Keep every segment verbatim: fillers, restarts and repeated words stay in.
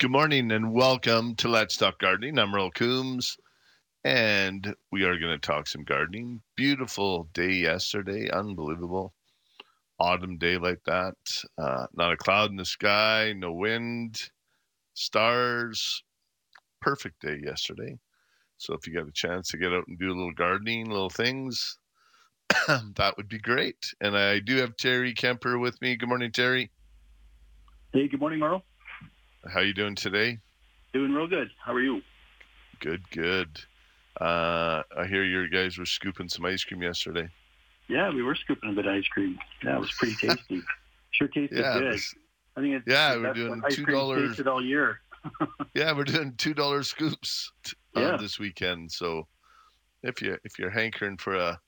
Good morning and welcome to Let's Talk Gardening. I'm Earl Coombs, and we are going to talk some gardening. Beautiful day yesterday, unbelievable autumn day like that. Uh, not a cloud in the sky, no wind, stars. Perfect day yesterday. So if you got a chance to get out and do a little gardening, little things, that would be great. And I do have Terry Kemper with me. Good morning, Terry. Hey, good morning, Earl. How you doing today? Doing real good. How are you? Good, good. Uh, I hear your guys were scooping some ice cream yesterday. Yeah, we were scooping a bit of ice cream. Yeah, it was pretty tasty. Sure tasted yeah, good. It was, I think it's yeah, we're doing ice two dollars cream tasted all year. Yeah, we're doing two dollar scoops uh, yeah. this weekend. So if you if you're hankering for a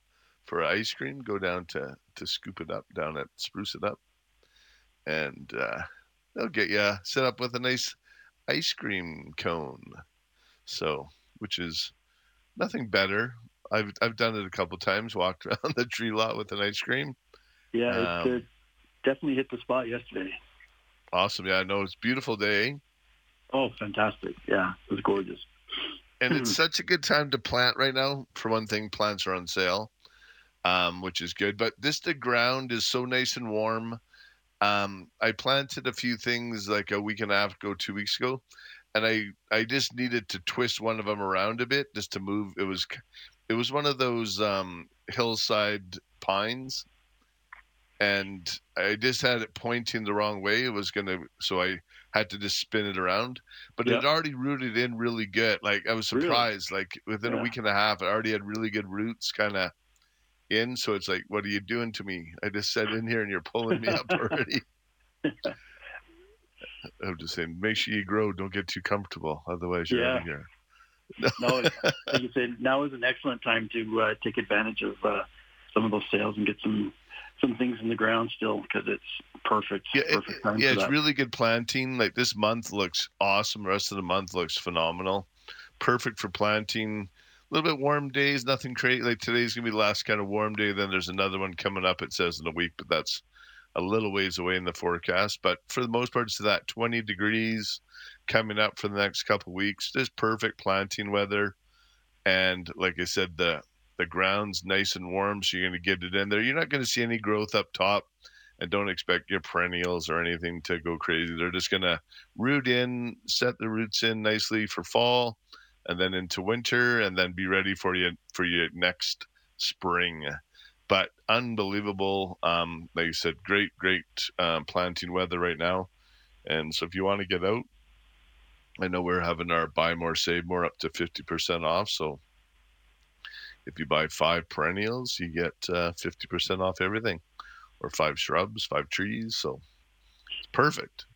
for ice cream, go down to to Scoop It Up down at Spruce It Up, and. Uh, They'll get you set up with a nice ice cream cone, so which is nothing better. I've I've done it a couple times. Walked around the tree lot with an ice cream. Yeah, um, it uh, definitely hit the spot yesterday. Awesome. Yeah, I know it's a beautiful day. Oh, fantastic! Yeah, it was gorgeous. And it's such a good time to plant right now. For one thing, plants are on sale, um, which is good. But this the ground is so nice and warm. Um, I planted a few things like a week and a half ago, two weeks ago, and I, I just needed to twist one of them around a bit just to move. It was it was one of those um, hillside pines, and I just had it pointing the wrong way. It was gonna, so I had to just spin it around. But yeah. It already rooted in really good. Like I was surprised. Really? Like within yeah. a week and a half, it already had really good roots, kind of. In, so it's like, what are you doing to me? I just sat in here and you're pulling me up already. I'm just saying, make sure you grow. Don't get too comfortable, otherwise you're yeah. out of here. No, no it, like you said, now is an excellent time to uh, take advantage of uh, some of those sales and get some some things in the ground still because it's perfect. Yeah, perfect it, time yeah, for it's that. Really good planting. Like this month looks awesome. The rest of the month looks phenomenal. Perfect for planting. A little bit warm days, nothing crazy. Like today's going to be the last kind of warm day. Then there's another one coming up, it says, in a week, but that's a little ways away in the forecast. But for the most part, it's that twenty degrees coming up for the next couple of weeks. Just perfect planting weather. And like I said, the, the ground's nice and warm, so you're going to get it in there. You're not going to see any growth up top, and don't expect your perennials or anything to go crazy. They're just going to root in, set the roots in nicely for fall. And then into winter, and then be ready for you for your next spring. But unbelievable, um, like you said, great, great uh, planting weather right now. And so if you want to get out, I know we're having our buy more, save more up to fifty percent off. So if you buy five perennials, you get uh, fifty percent off everything, or five shrubs, five trees. So it's perfect.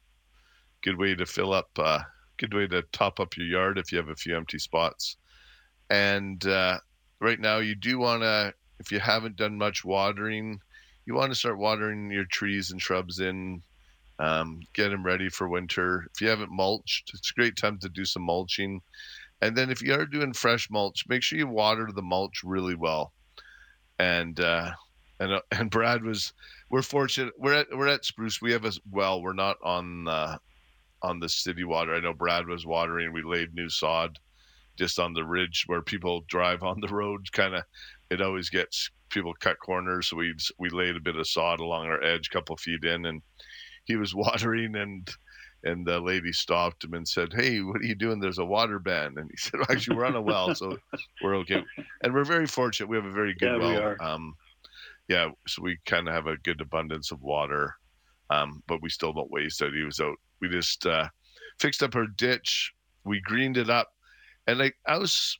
Good way to fill up. Uh, Good way to top up your yard if you have a few empty spots. And uh, right now you do want to, if you haven't done much watering, you want to start watering your trees and shrubs in, um, get them ready for winter. If you haven't mulched, it's a great time to do some mulching. And then if you are doing fresh mulch, make sure you water the mulch really well. And uh, and and Brad was, we're fortunate, we're at, we're at Spruce. We have a well, we're not on uh on the city water. I know Brad was watering. We laid new sod just on the ridge where people drive on the road. Kind of, it always gets people cut corners. So we we laid a bit of sod along our edge, couple feet in, and he was watering. And and the lady stopped him and said, "Hey, what are you doing? There's a water ban." And he said, well, "Actually, we're on a well, so we're okay." And we're very fortunate. We have a very good yeah, well. We are. Um, yeah, so we kind of have a good abundance of water, um, but we still don't waste it. He was out. We just uh, fixed up our ditch. We greened it up, and like I was,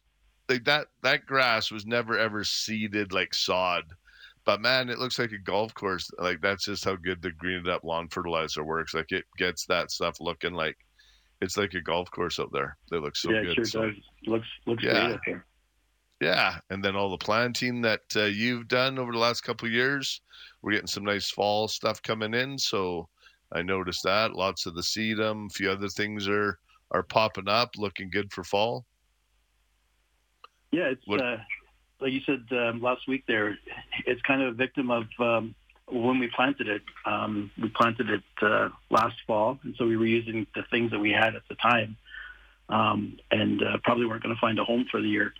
like that that grass was never ever seeded like sod, but man, it looks like a golf course. Like that's just how good the greened up lawn fertilizer works. Like it gets that stuff looking like it's like a golf course out there. It looks so yeah, good. Yeah, sure so, does. Looks looks yeah. great up here. Yeah, and then all the planting that uh, you've done over the last couple of years, we're getting some nice fall stuff coming in. So. I noticed that lots of the sedum, a few other things are, are popping up, looking good for fall. Yeah, it's uh, like you said um, last week. There, it's kind of a victim of um, when we planted it, um, we planted it uh, last fall, and so we were using the things that we had at the time, um, and uh, probably weren't going to find a home for the year.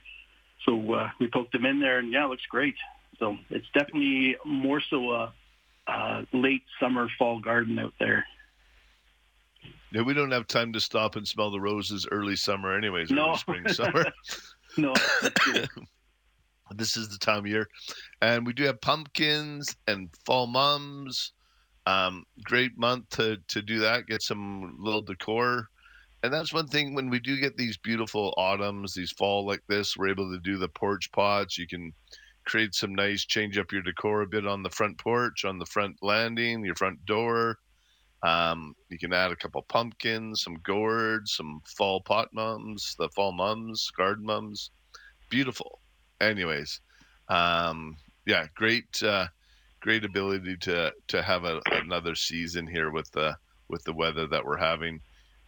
So uh, we poked them in there, and yeah, it looks great. So it's definitely more so a, a late summer, fall garden out there. Yeah, we don't have time to stop and smell the roses early summer anyways, no. Early spring, summer. No. This is the time of year. And we do have pumpkins and fall mums. Um, great month to, to do that, get some little decor. And that's one thing when we do get these beautiful autumns, these fall like this, we're able to do the porch pots. You can create some nice, change up your decor a bit on the front porch, on the front landing, your front door. Um, you can add a couple pumpkins, some gourds, some fall pot mums, the fall mums, garden mums. Beautiful. Anyways, um, yeah, great, uh, great ability to, to have a, another season here with the with the weather that we're having.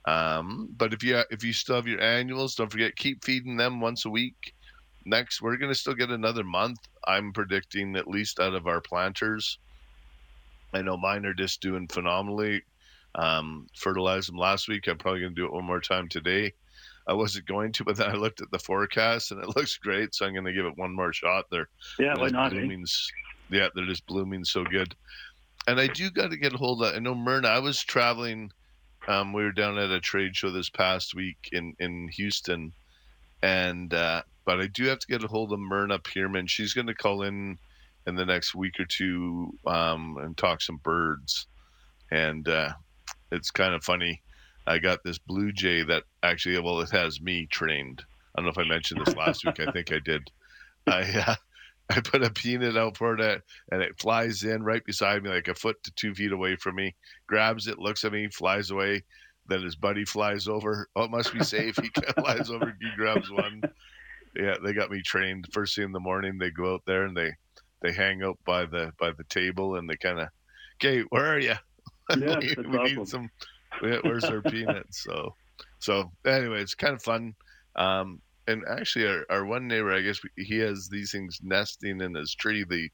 Um, but if you if you still have your annuals, don't forget, keep feeding them once a week. Next, we're going to still get another month. I'm predicting at least out of our planters. I know mine are just doing phenomenally. Um, fertilized them last week. I'm probably going to do it one more time today. I wasn't going to, but then I looked at the forecast and it looks great, so I'm going to give it one more shot. They're yeah, why not? Blooming, eh? Yeah, they're just blooming so good. And I do got to get a hold of. I know Myrna. I was traveling. Um, we were down at a trade show this past week in in Houston, and uh, but I do have to get a hold of Myrna Pierman. She's going to call in in the next week or two um, and talk some birds, and uh, it's kind of funny. I got this blue jay that actually, well, it has me trained. I don't know if I mentioned this last week. I think I did. I uh, I put a peanut out for it, and it flies in right beside me, like a foot to two feet away from me, grabs it, looks at me, flies away. Then his buddy flies over. Oh, it must be safe. He flies over, he grabs one. Yeah, they got me trained. First thing in the morning, they go out there, and they, they hang out by the by the table, and they kind of, okay, where are you? Yeah, we we need some... Where's our peanuts? So, so anyway, it's kind of fun. Um, and actually, our, our one neighbor, I guess, we, he has these things nesting in his tree, the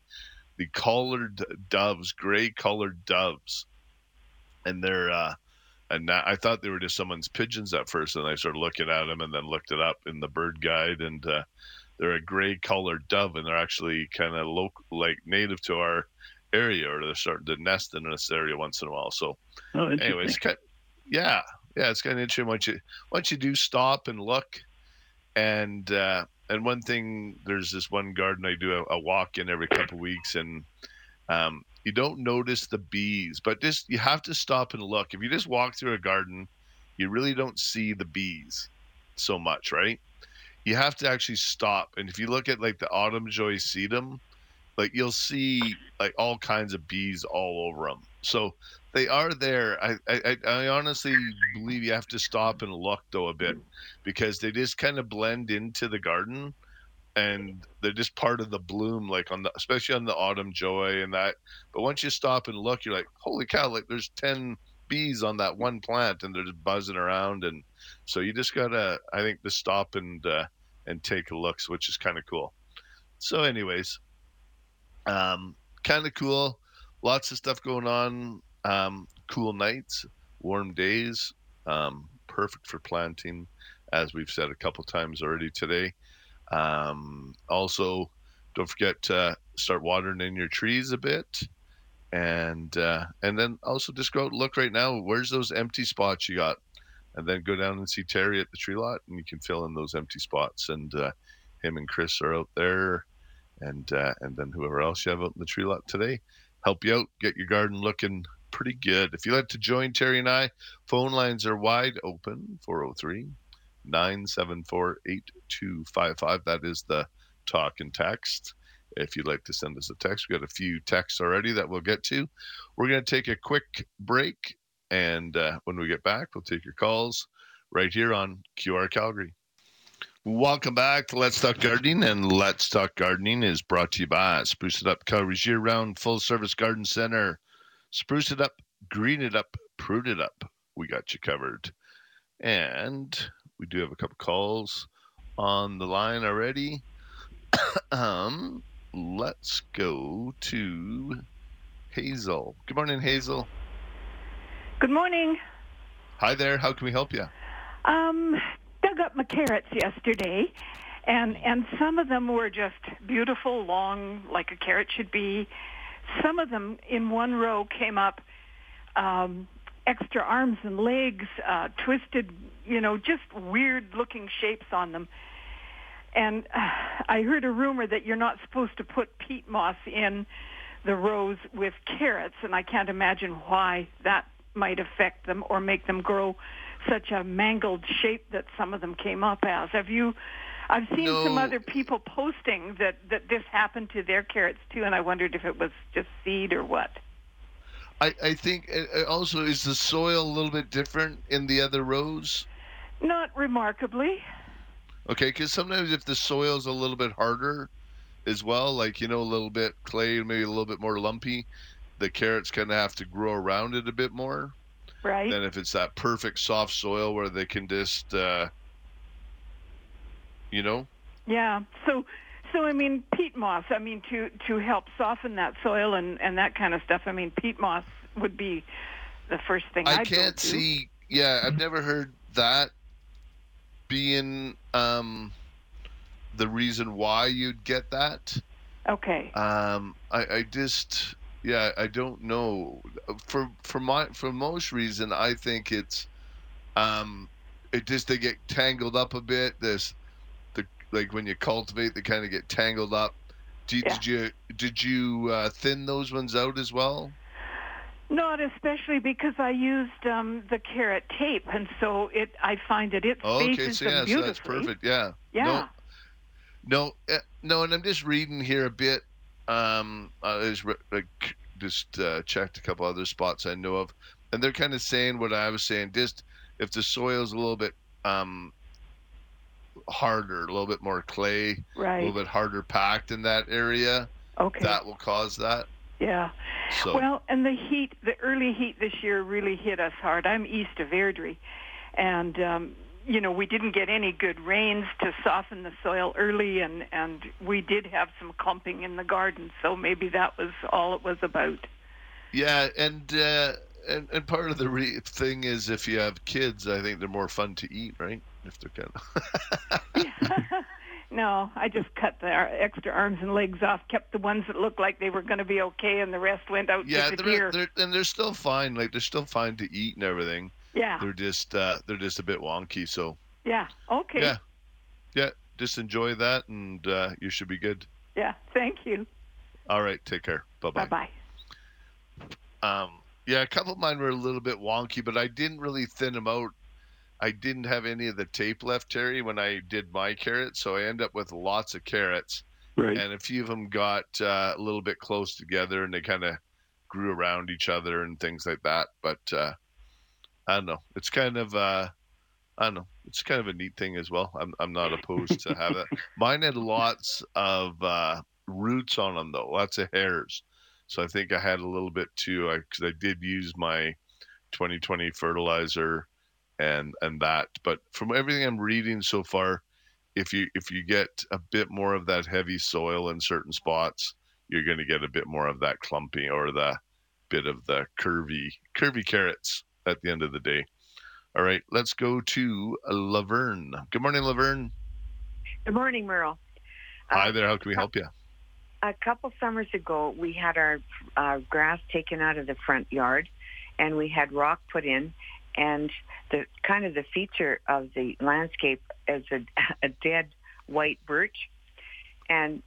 the collared doves, gray collared doves. And they're, uh, and I thought they were just someone's pigeons at first, and I started looking at them and then looked it up in the bird guide. And uh, they're a gray collared dove, and they're actually kind of local, like native to our area, or they're starting to nest in this area once in a while. So, oh, anyway, it's kind of, yeah, yeah, it's kind of interesting. Once you once you do stop and look, and uh, and one thing, there's this one garden I do a, a walk in every couple of weeks, and um, you don't notice the bees, but just you have to stop and look. If you just walk through a garden, you really don't see the bees so much, right? You have to actually stop, and if you look at like the autumn joy sedum, like you'll see like all kinds of bees all over them. So they are there. I, I, I honestly believe you have to stop and look though a bit, because they just kind of blend into the garden, and they're just part of the bloom, like on the, especially on the autumn joy and that. But once you stop and look, you're like, holy cow, like there's ten bees on that one plant, and they're just buzzing around. And so you just gotta, I think, just stop and, uh, and take a look, which is kind of cool. So anyways, um, kind of cool. Lots of stuff going on. Um, cool nights, warm days, um, perfect for planting, as we've said a couple times already today. Um, also, don't forget to start watering in your trees a bit, and uh, and then also just go out and look right now. Where's those empty spots you got? And then go down and see Terry at the tree lot, and you can fill in those empty spots. And uh, him and Chris are out there, and uh, and then whoever else you have out in the tree lot today, help you out, get your garden looking pretty good. If you'd like to join Terry and I, phone lines are wide open, four oh three, nine seven four, eight two five five. That is the talk and text. If you'd like to send us a text, we've got a few texts already that we'll get to. We're going to take a quick break, and uh, when we get back, we'll take your calls right here on Q R Calgary. Welcome back to Let's Talk Gardening, and Let's Talk Gardening is brought to you by Spruce It Up, Calgary's year-round full-service garden center. Spruce it up, green it up, prune it up. We got you covered. And we do have a couple calls on the line already. um, let's go to Hazel. Good morning, Hazel. Good morning. Hi there. How can we help you? Um, dug up my carrots yesterday, and, and some of them were just beautiful, long, like a carrot should be. Some of them in one row came up um, extra arms and legs, uh, twisted, you know, just weird-looking shapes on them. And uh, I heard a rumor that you're not supposed to put peat moss in the rows with carrots, and I can't imagine why that might affect them or make them grow such a mangled shape that some of them came up as. Have you? I've seen no. some other people posting that, that this happened to their carrots too, and I wondered if it was just seed or what. I, I think it also, is the soil a little bit different in the other rows? Not remarkably. Okay, because sometimes if the soil's a little bit harder as well, like, you know, a little bit clay, maybe a little bit more lumpy, the carrots kind of have to grow around it a bit more. Right. Than if it's that perfect soft soil where they can just, uh, you know? Yeah. So, so I mean, peat moss, I mean, to, to help soften that soil and, and that kind of stuff, I mean, peat moss would be the first thing I'd I can't see. Yeah, I've never heard that being um, the reason why you'd get that. Okay. Um, I, I just, yeah, I don't know. For for my for most reason, I think it's, um, it just they get tangled up a bit. This, the like when you cultivate, they kind of get tangled up. Did, yeah. did you did you uh, thin those ones out as well? Not especially, because I used um, the carrot tape, and so it. I find that it spaces them beautifully. Okay, so yeah, so that's perfect. Yeah. Yeah. No, no, no, and I'm just reading here a bit. Um, I just, like, just uh, checked a couple other spots I know of, and they're kind of saying what I was saying. Just if the soil's a little bit um, harder, a little bit more clay, right. a little bit harder packed in that area, okay, that will cause that. Yeah. So. Well, and the heat, the early heat this year really hit us hard. I'm east of Airdrie, and, um, you know, we didn't get any good rains to soften the soil early, and, and we did have some clumping in the garden, so maybe that was all it was about. Yeah, and uh, and, and part of the re- thing is if you have kids, I think they're more fun to eat, right? If they're kind of... No, I just cut the extra arms and legs off, kept the ones that looked like they were going to be okay, and the rest went out yeah, to the deer. Yeah, and they're still fine. Like, they're still fine to eat and everything. Yeah. They're just uh, they're just a bit wonky, so. Yeah, okay. Yeah, yeah. Just enjoy that, and uh, you should be good. Yeah, thank you. All right, take care. Bye-bye. Bye-bye. Um, yeah, a couple of mine were a little bit wonky, but I didn't really thin them out. I didn't have any of the tape left, Terry, when I did my carrots, so I end up with lots of carrots. Right. And a few of them got uh, a little bit close together, and they kind of grew around each other and things like that. But uh, I don't know. It's kind of uh, I don't know. It's kind of a neat thing as well. I'm I'm not opposed to have it. Mine had lots of uh, roots on them, though, lots of hairs. So I think I had a little bit too, because I, I did use my twenty twenty fertilizer. And and that, but from everything I'm reading so far, if you if you get a bit more of that heavy soil in certain spots, you're going to get a bit more of that clumpy or the bit of the curvy curvy carrots at the end of the day. All right, let's go to Laverne. Good morning, Laverne. Good morning, Merle. Hi uh, there. How can we help you? A couple summers ago, we had our uh, grass taken out of the front yard, and we had rock put in. And the kind of the feature of the landscape is a, a dead white birch. And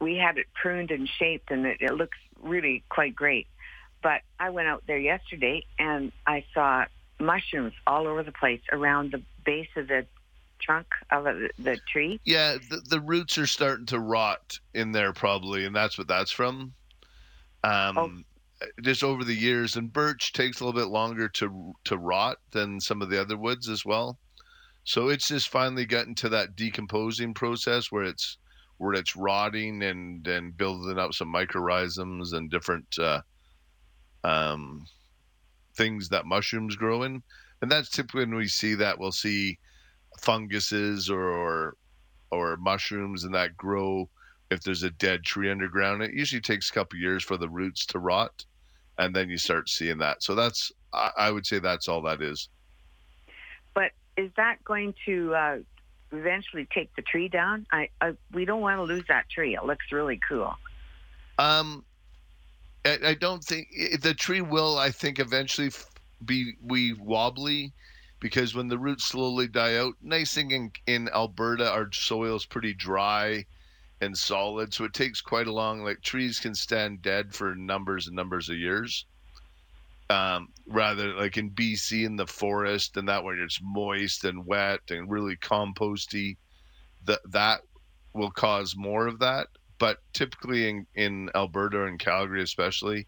we had it pruned and shaped, and it, it looks really quite great. But I went out there yesterday, and I saw mushrooms all over the place around the base of the trunk of the, the tree. Yeah, the, the roots are starting to rot in there probably, and that's what that's from. Um oh. Just over the years, and birch takes a little bit longer to to rot than some of the other woods as well. So it's just finally gotten to that decomposing process where it's where it's rotting and, and building up some mycorrhizums and different uh, um, things that mushrooms grow in. And that's typically when we see that. We'll see funguses or or, or mushrooms and that grow if there's a dead tree underground. It usually takes a couple of years for the roots to rot. and then you start seeing that. So that's, I, I would say that's all that is. But is that going to uh, eventually take the tree down? I, I we don't want to lose that tree. It looks really cool. Um, I, I don't think the tree will. I think eventually be we wobbly, because when the roots slowly die out, nice thing in, in Alberta, our soil is pretty dry and solid, so it takes quite a long, like trees can stand dead for numbers and numbers of years. Um, rather like in B C in the forest, and that when it's moist and wet and really composty, that that will cause more of that. But typically in, in Alberta and Calgary especially,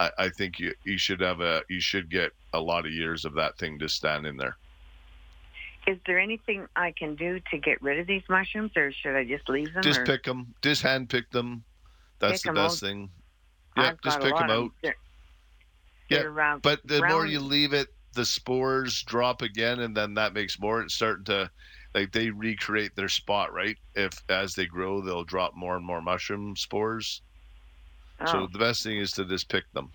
I, I think you, you should have a you should get a lot of years of that thing to stand in there. Is there anything I can do to get rid of these mushrooms, or should I just leave them? Just or? pick them. Just hand pick them. That's pick the them best out. thing. Yeah, I've just pick them out. They're, they're yeah, round, but the round. more you leave it, the spores drop again, and then that makes more. It's starting to, like they recreate their spot, right? If as they grow, they'll drop more and more mushroom spores. Oh. So the best thing is to just pick them.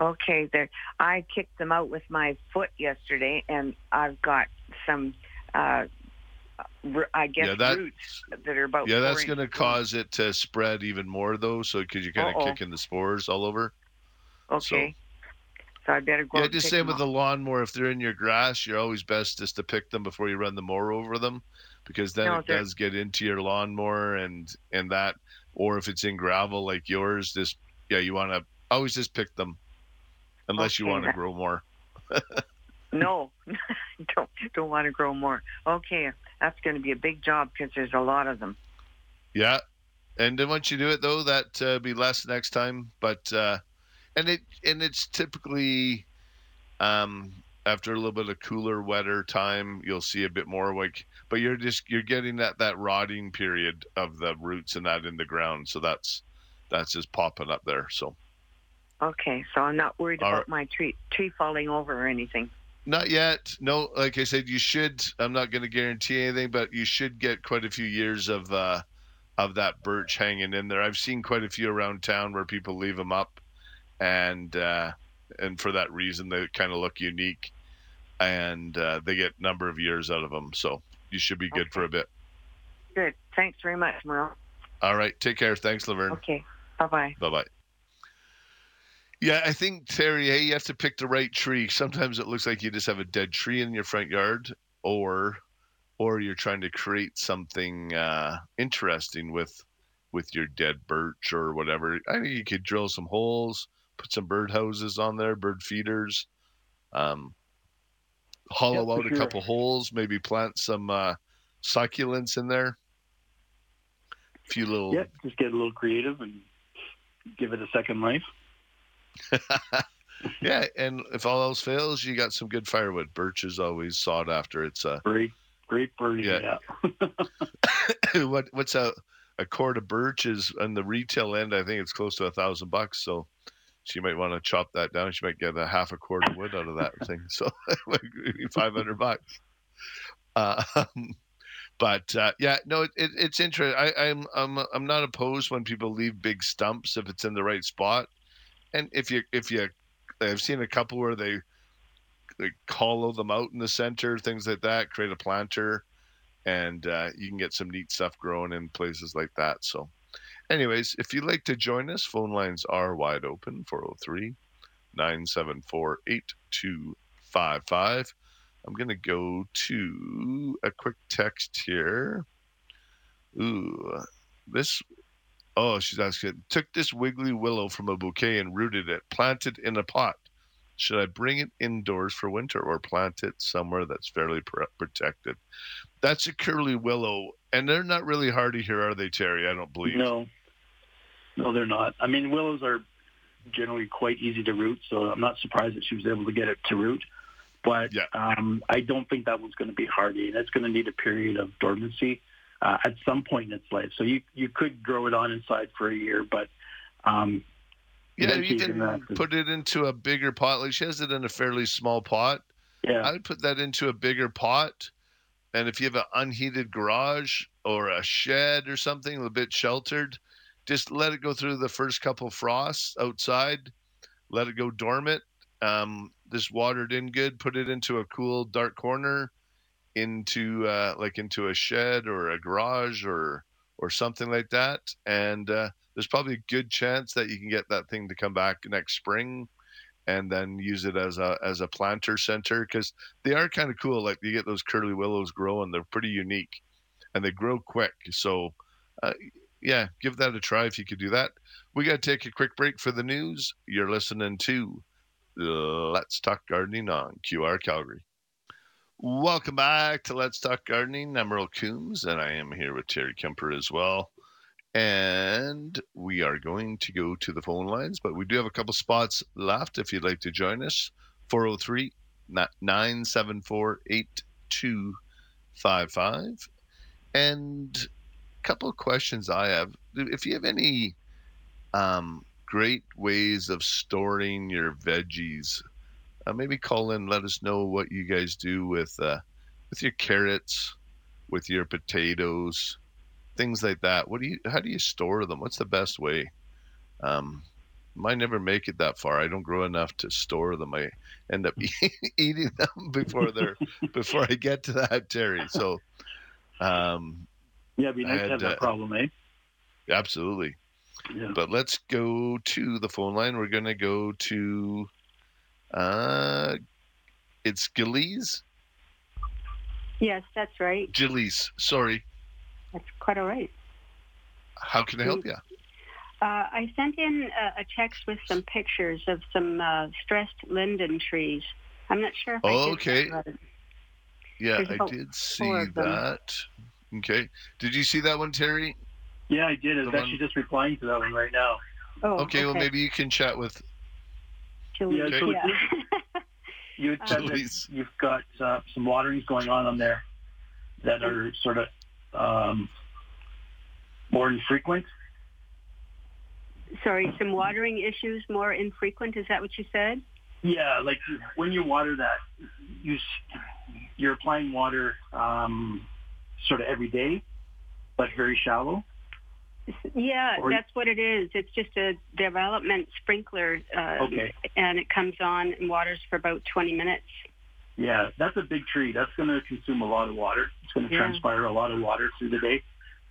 Okay, there. I kicked them out with my foot yesterday, and I've got some, uh, I guess, yeah, that, roots that are about. Yeah, that's going to cause it to spread even more, though, so because you're kind of kicking the spores all over. Okay, so, so I better go. Yeah, just same with off. the lawnmower. If they're in your grass, you're always best just to pick them before you run the mower over them, because then no, it they're... does get into your lawnmower and and that. Or if it's in gravel like yours, just yeah, you want to always just pick them. Unless okay, you want to grow more. No, don't don't want to grow more. Okay, that's going to be a big job because there's a lot of them. Yeah, and then once you do it though, that uh, be less next time. But uh, and it and it's typically um, after a little bit of cooler, wetter time, you'll see a bit more. Like, but you're just you're getting that, that rotting period of the roots and that in the ground. So that's that's just popping up there. So. Okay, so I'm not worried about right. my tree tree falling over or anything. Not yet. No, like I said, you should. I'm not going to guarantee anything, but you should get quite a few years of uh, of that birch hanging in there. I've seen quite a few around town where people leave them up, and uh, and for that reason, they kind of look unique, and uh, they get a number of years out of them. So you should be good okay. for a bit. Good. Thanks very much, Merle. All right. Take care. Thanks, Laverne. Okay. Bye-bye. Bye-bye. Yeah, I think, Terry, hey, you have to pick the right tree. Sometimes it looks like you just have a dead tree in your front yard, or or you're trying to create something uh, interesting with with your dead birch or whatever. I think you could drill some holes, put some bird houses on there, bird feeders, um, hollow yeah, out sure. a couple holes, maybe plant some uh, succulents in there. A few little... Yeah, just get a little creative and give it a second life. Yeah, and if all else fails, you got some good firewood. Birch is always sought after. It's a great, great burning. Yeah. yeah. what what's a a cord of birch is on the retail end? I think it's close to a thousand bucks. So she might want to chop that down. She might get a half a cord of wood out of that thing. So five hundred bucks. Uh, um, but uh, yeah, no, it, it, it's interesting. I, I'm I'm I'm not opposed when people leave big stumps if it's in the right spot. And if you, if you, I've seen a couple where they, they hollow them out in the center, things like that, create a planter, and uh, you can get some neat stuff growing in places like that. So anyways, if you'd like to join us, phone lines are wide open, four oh three, nine seven four, eight two five five. I'm going to go to a quick text here. Ooh, this... Oh, she's asking, took this wiggly willow from a bouquet and rooted it, planted in a pot. Should I bring it indoors for winter or plant it somewhere that's fairly pr- protected? That's a curly willow, and they're not really hardy here, are they, Terry? I don't believe. No, no, they're not. I mean, willows are generally quite easy to root, so I'm not surprised that she was able to get it to root. But yeah. um, I don't think that one's going to be hardy. That's going to need a period of dormancy. Uh, at some point in its life. So you, you could grow it on inside for a year, but... Um, yeah, you can put it into a bigger pot. Like she has it in a fairly small pot. Yeah. I would put that into a bigger pot. And if you have an unheated garage or a shed or something, a bit sheltered, just let it go through the first couple frosts outside. let it go dormant. Um, just watered in good, put it into a cool, dark corner, into uh, like into a shed or a garage or or something like that. And uh, there's probably a good chance that you can get that thing to come back next spring, and then use it as a as a planter center, because they are kind of cool. Like, you get those curly willows growing; they're pretty unique, and they grow quick. So, uh, yeah, give that a try if you could do that. We got to take a quick break for the news. You're listening to Let's Talk Gardening on Q R Calgary. Welcome back to Let's Talk Gardening. I'm Earl Coombs, and I am here with Terry Kemper as well. And we are going to go to the phone lines, but we do have a couple spots left if you'd like to join us. four oh three, nine seven four, eight two five five. And a couple of questions I have. If you have any um, great ways of storing your veggies, uh, maybe call in, let us know what you guys do with uh, with your carrots, with your potatoes, things like that. What do you, how do you store them? What's the best way? Um, I never make it that far. I don't grow enough to store them. I end up eating them before they're, before I get to that, Terry. So, um, yeah, it'd be nice had, to have that uh, problem, eh? Absolutely. Yeah. But let's go to the phone line. We're going to go to, uh, it's Gillies. Yes, that's right. Gillies. Sorry. That's quite all right. How can I help you? Uh, I sent in a, a text with some pictures of some uh, stressed linden trees. I'm not sure if oh, I did okay. that. Okay. Yeah, I did see that. Okay. Did you see that one, Terry? Yeah, I did. I was actually just replying to that one right now. Oh, okay, okay. Well, maybe you can chat with... Julie. Okay. Yeah. You had said that you've got uh, some waterings going on on there that are sort of... Um, more infrequent? Sorry, some watering issues more infrequent? Is that what you said? Yeah, like when you water that, you, you're applying water um, sort of every day, but very shallow? Yeah, or, that's what it is. It's just a development sprinkler, uh, okay. and it comes on and waters for about twenty minutes. Yeah, that's a big tree. That's going to consume a lot of water. It's going to yeah. transpire a lot of water through the day.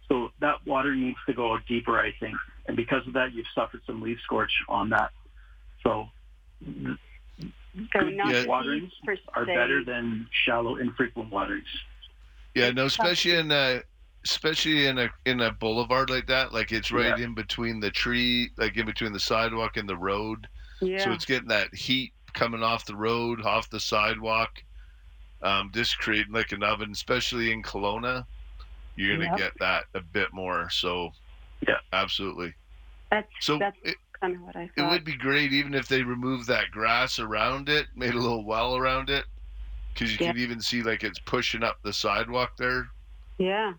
So that water needs to go out deeper, I think. And because of that, you've suffered some leaf scorch on that. So, so not waterings are better than shallow, infrequent waterings. Yeah, no, especially in a, especially in a in a boulevard like that. Like, it's right yeah. in between the tree, like in between the sidewalk and the road. Yeah. So it's getting that heat coming off the road, off the sidewalk. Um, just creating like an oven, especially in Kelowna, you're going to yep. get that a bit more. So, yeah, absolutely. That's, so that's it, kind of what I thought. It would be great even if they removed that grass around it, made a little well around it, because you yep. can even see like it's pushing up the sidewalk there. Yeah.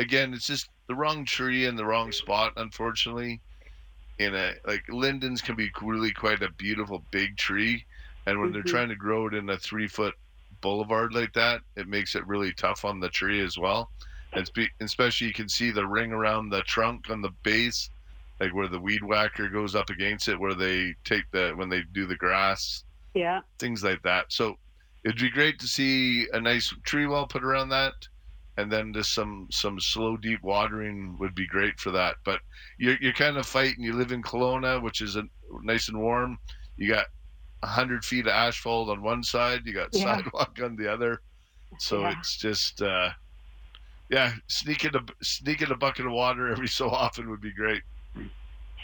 Again, it's just the wrong tree in the wrong spot, unfortunately. In a like lindens can be really quite a beautiful big tree, and when mm-hmm. they're trying to grow it in a three foot boulevard like that, it makes it really tough on the tree as well. And spe- especially you can see the ring around the trunk on the base, like where the weed whacker goes up against it, where they take the when they do the grass, yeah, things like that. So it'd be great to see a nice tree well put around that, and then just some some slow deep watering would be great for that. But you're you're kind of fighting. You live in Kelowna, which is a, nice and warm. You got one hundred feet of asphalt on one side, you got yeah. sidewalk on the other, so yeah. it's just uh yeah sneaking a sneaking a bucket of water every so often would be great.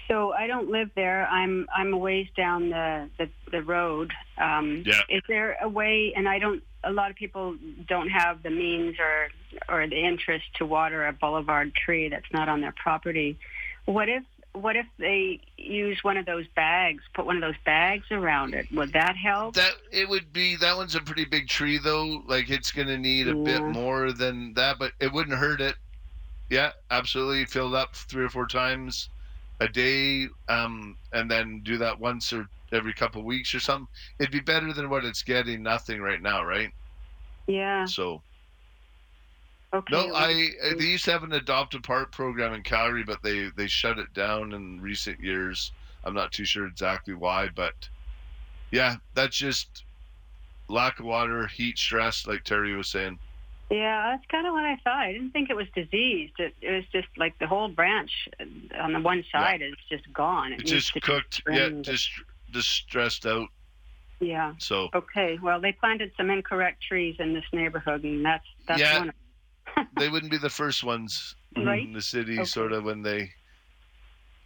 So I don't live there, i'm i'm a ways down the the, the road. Um yeah. Is there a way, and I don't a lot of people don't have the means or or the interest to water a boulevard tree that's not on their property, what if What if they use one of those bags, put one of those bags around it? Would that help? That it would be, that one's a pretty big tree though. Like, it's going to need a yeah. bit more than that, but it wouldn't hurt it. Yeah, absolutely. Fill it up three or four times a day, um, and then do that once or every couple of weeks or something. It'd be better than what it's getting, nothing right now, right? Yeah. So... Okay, no, I they used to have an adopt-a-part program in Calgary, but they, they shut it down in recent years. I'm not too sure exactly why, but yeah, that's just lack of water, heat, stress, like Terry was saying. Yeah, that's kind of what I thought. I didn't think it was diseased. It, it was just like the whole branch on the one side yeah. is just gone. It, it just cooked, yeah, just, just stressed out. Yeah. So okay, well, they planted some incorrect trees in this neighborhood, and that's that's yeah. one of them. They wouldn't be the first ones right? in the city, okay. sort of when they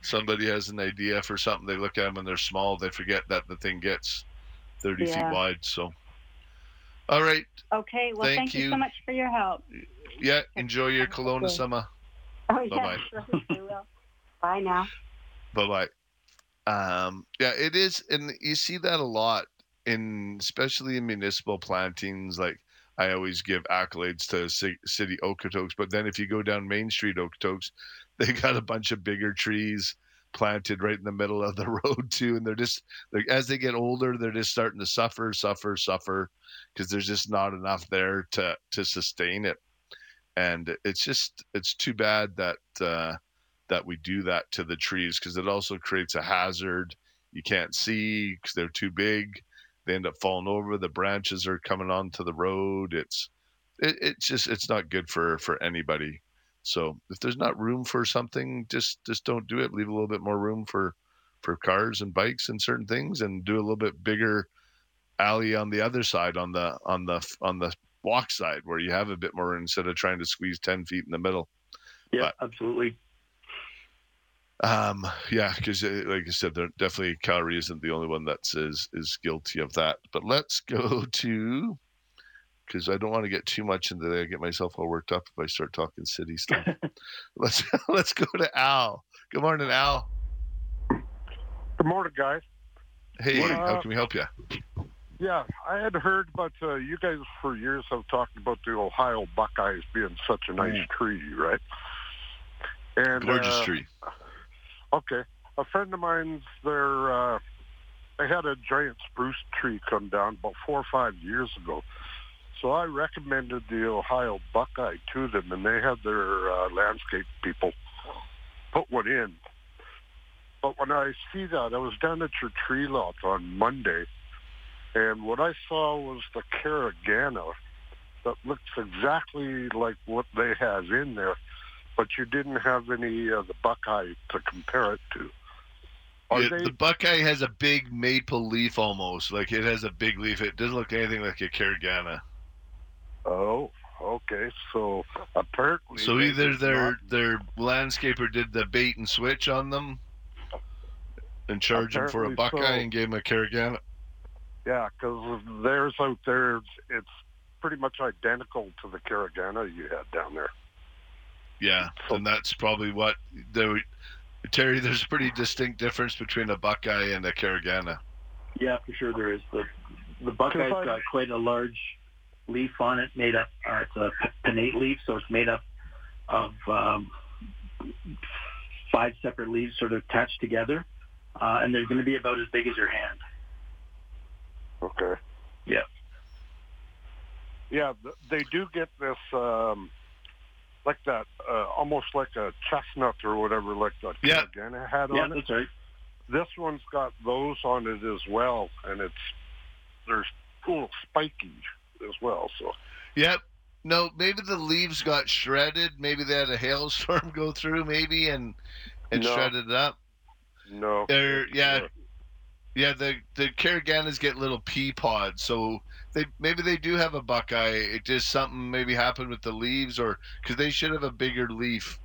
somebody has an idea for something, they look at them and they're small, they forget that the thing gets thirty yeah. feet wide, so. All right. Okay. Well, thank, thank you. you so much for your help. Yeah. Enjoy your Kelowna okay. summer. Oh, yeah. Bye-bye. Will. Bye now. Bye-bye. Um, yeah, it is. And you see that a lot, in especially in municipal plantings. Like, I always give accolades to C- city Okotoks. But then if you go down Main Street Okotoks, they got a bunch of bigger trees planted right in the middle of the road too, and they're just like, as they get older, they're just starting to suffer suffer suffer because there's just not enough there to to sustain it. And it's just it's too bad that uh that we do that to the trees, because it also creates a hazard. You can't see because they're too big, they end up falling over, the branches are coming onto the road. It's it, it's just it's not good for for anybody. So if there's not room for something, just, just don't do it. Leave a little bit more room for, for cars and bikes and certain things, and do a little bit bigger alley on the other side, on the on the on the walk side, where you have a bit more room instead of trying to squeeze ten feet in the middle. Yeah, but, absolutely. Um, yeah, because like I said, there definitely Calgary isn't the only one that is is guilty of that. But let's go to. Because I don't want to get too much into that. I get myself all worked up if I start talking city stuff. let's let's go to Al. Good morning, Al. Good morning, guys. Hey, uh, how can we help you? Yeah, I had heard about uh, you guys for years have talked about the Ohio Buckeyes being such a nice mm. tree, right? And, gorgeous uh, tree. Okay. A friend of mine's there. Uh, they had a giant spruce tree come down about four or five years ago. So I recommended the Ohio Buckeye to them, and they had their uh, landscape people put one in. But when I see that, I was down at your tree lot on Monday, and what I saw was the carragana that looks exactly like what they have in there, but you didn't have any of the Buckeye to compare it to. Yeah, they... The Buckeye has a big maple leaf almost. Like, it has a big leaf. It doesn't look anything like a carragana. Oh, okay. So apparently, so either their not... their landscaper did the bait and switch on them, and charged them for a Buckeye, so, and gave them a carragana. Yeah, because theirs out there, it's pretty much identical to the carragana you had down there. Yeah, so... and that's probably what they would. Terry, there's a pretty distinct difference between a Buckeye and a carragana. Yeah, for sure there is. The, the Buckeye's got quite a large leaf on it, made up, uh, it's a pinnate leaf, so it's made up of um, five separate leaves sort of attached together, uh, and they're going to be about as big as your hand. Okay. Yeah. Yeah, they do get this... Um, like that, uh, almost like a chestnut or whatever, like that yeah. carragana had yeah, on it. That's right. This one's got those on it as well, and it's there's a little spiky as well. So. Yep. No, maybe the leaves got shredded. Maybe they had a hailstorm go through, maybe, and and no. shredded it up. No. They're, yeah. No. Yeah, the the carraganas get little pea pods, so they maybe they do have a Buckeye. It just something maybe happened with the leaves, or because they should have a bigger leaf.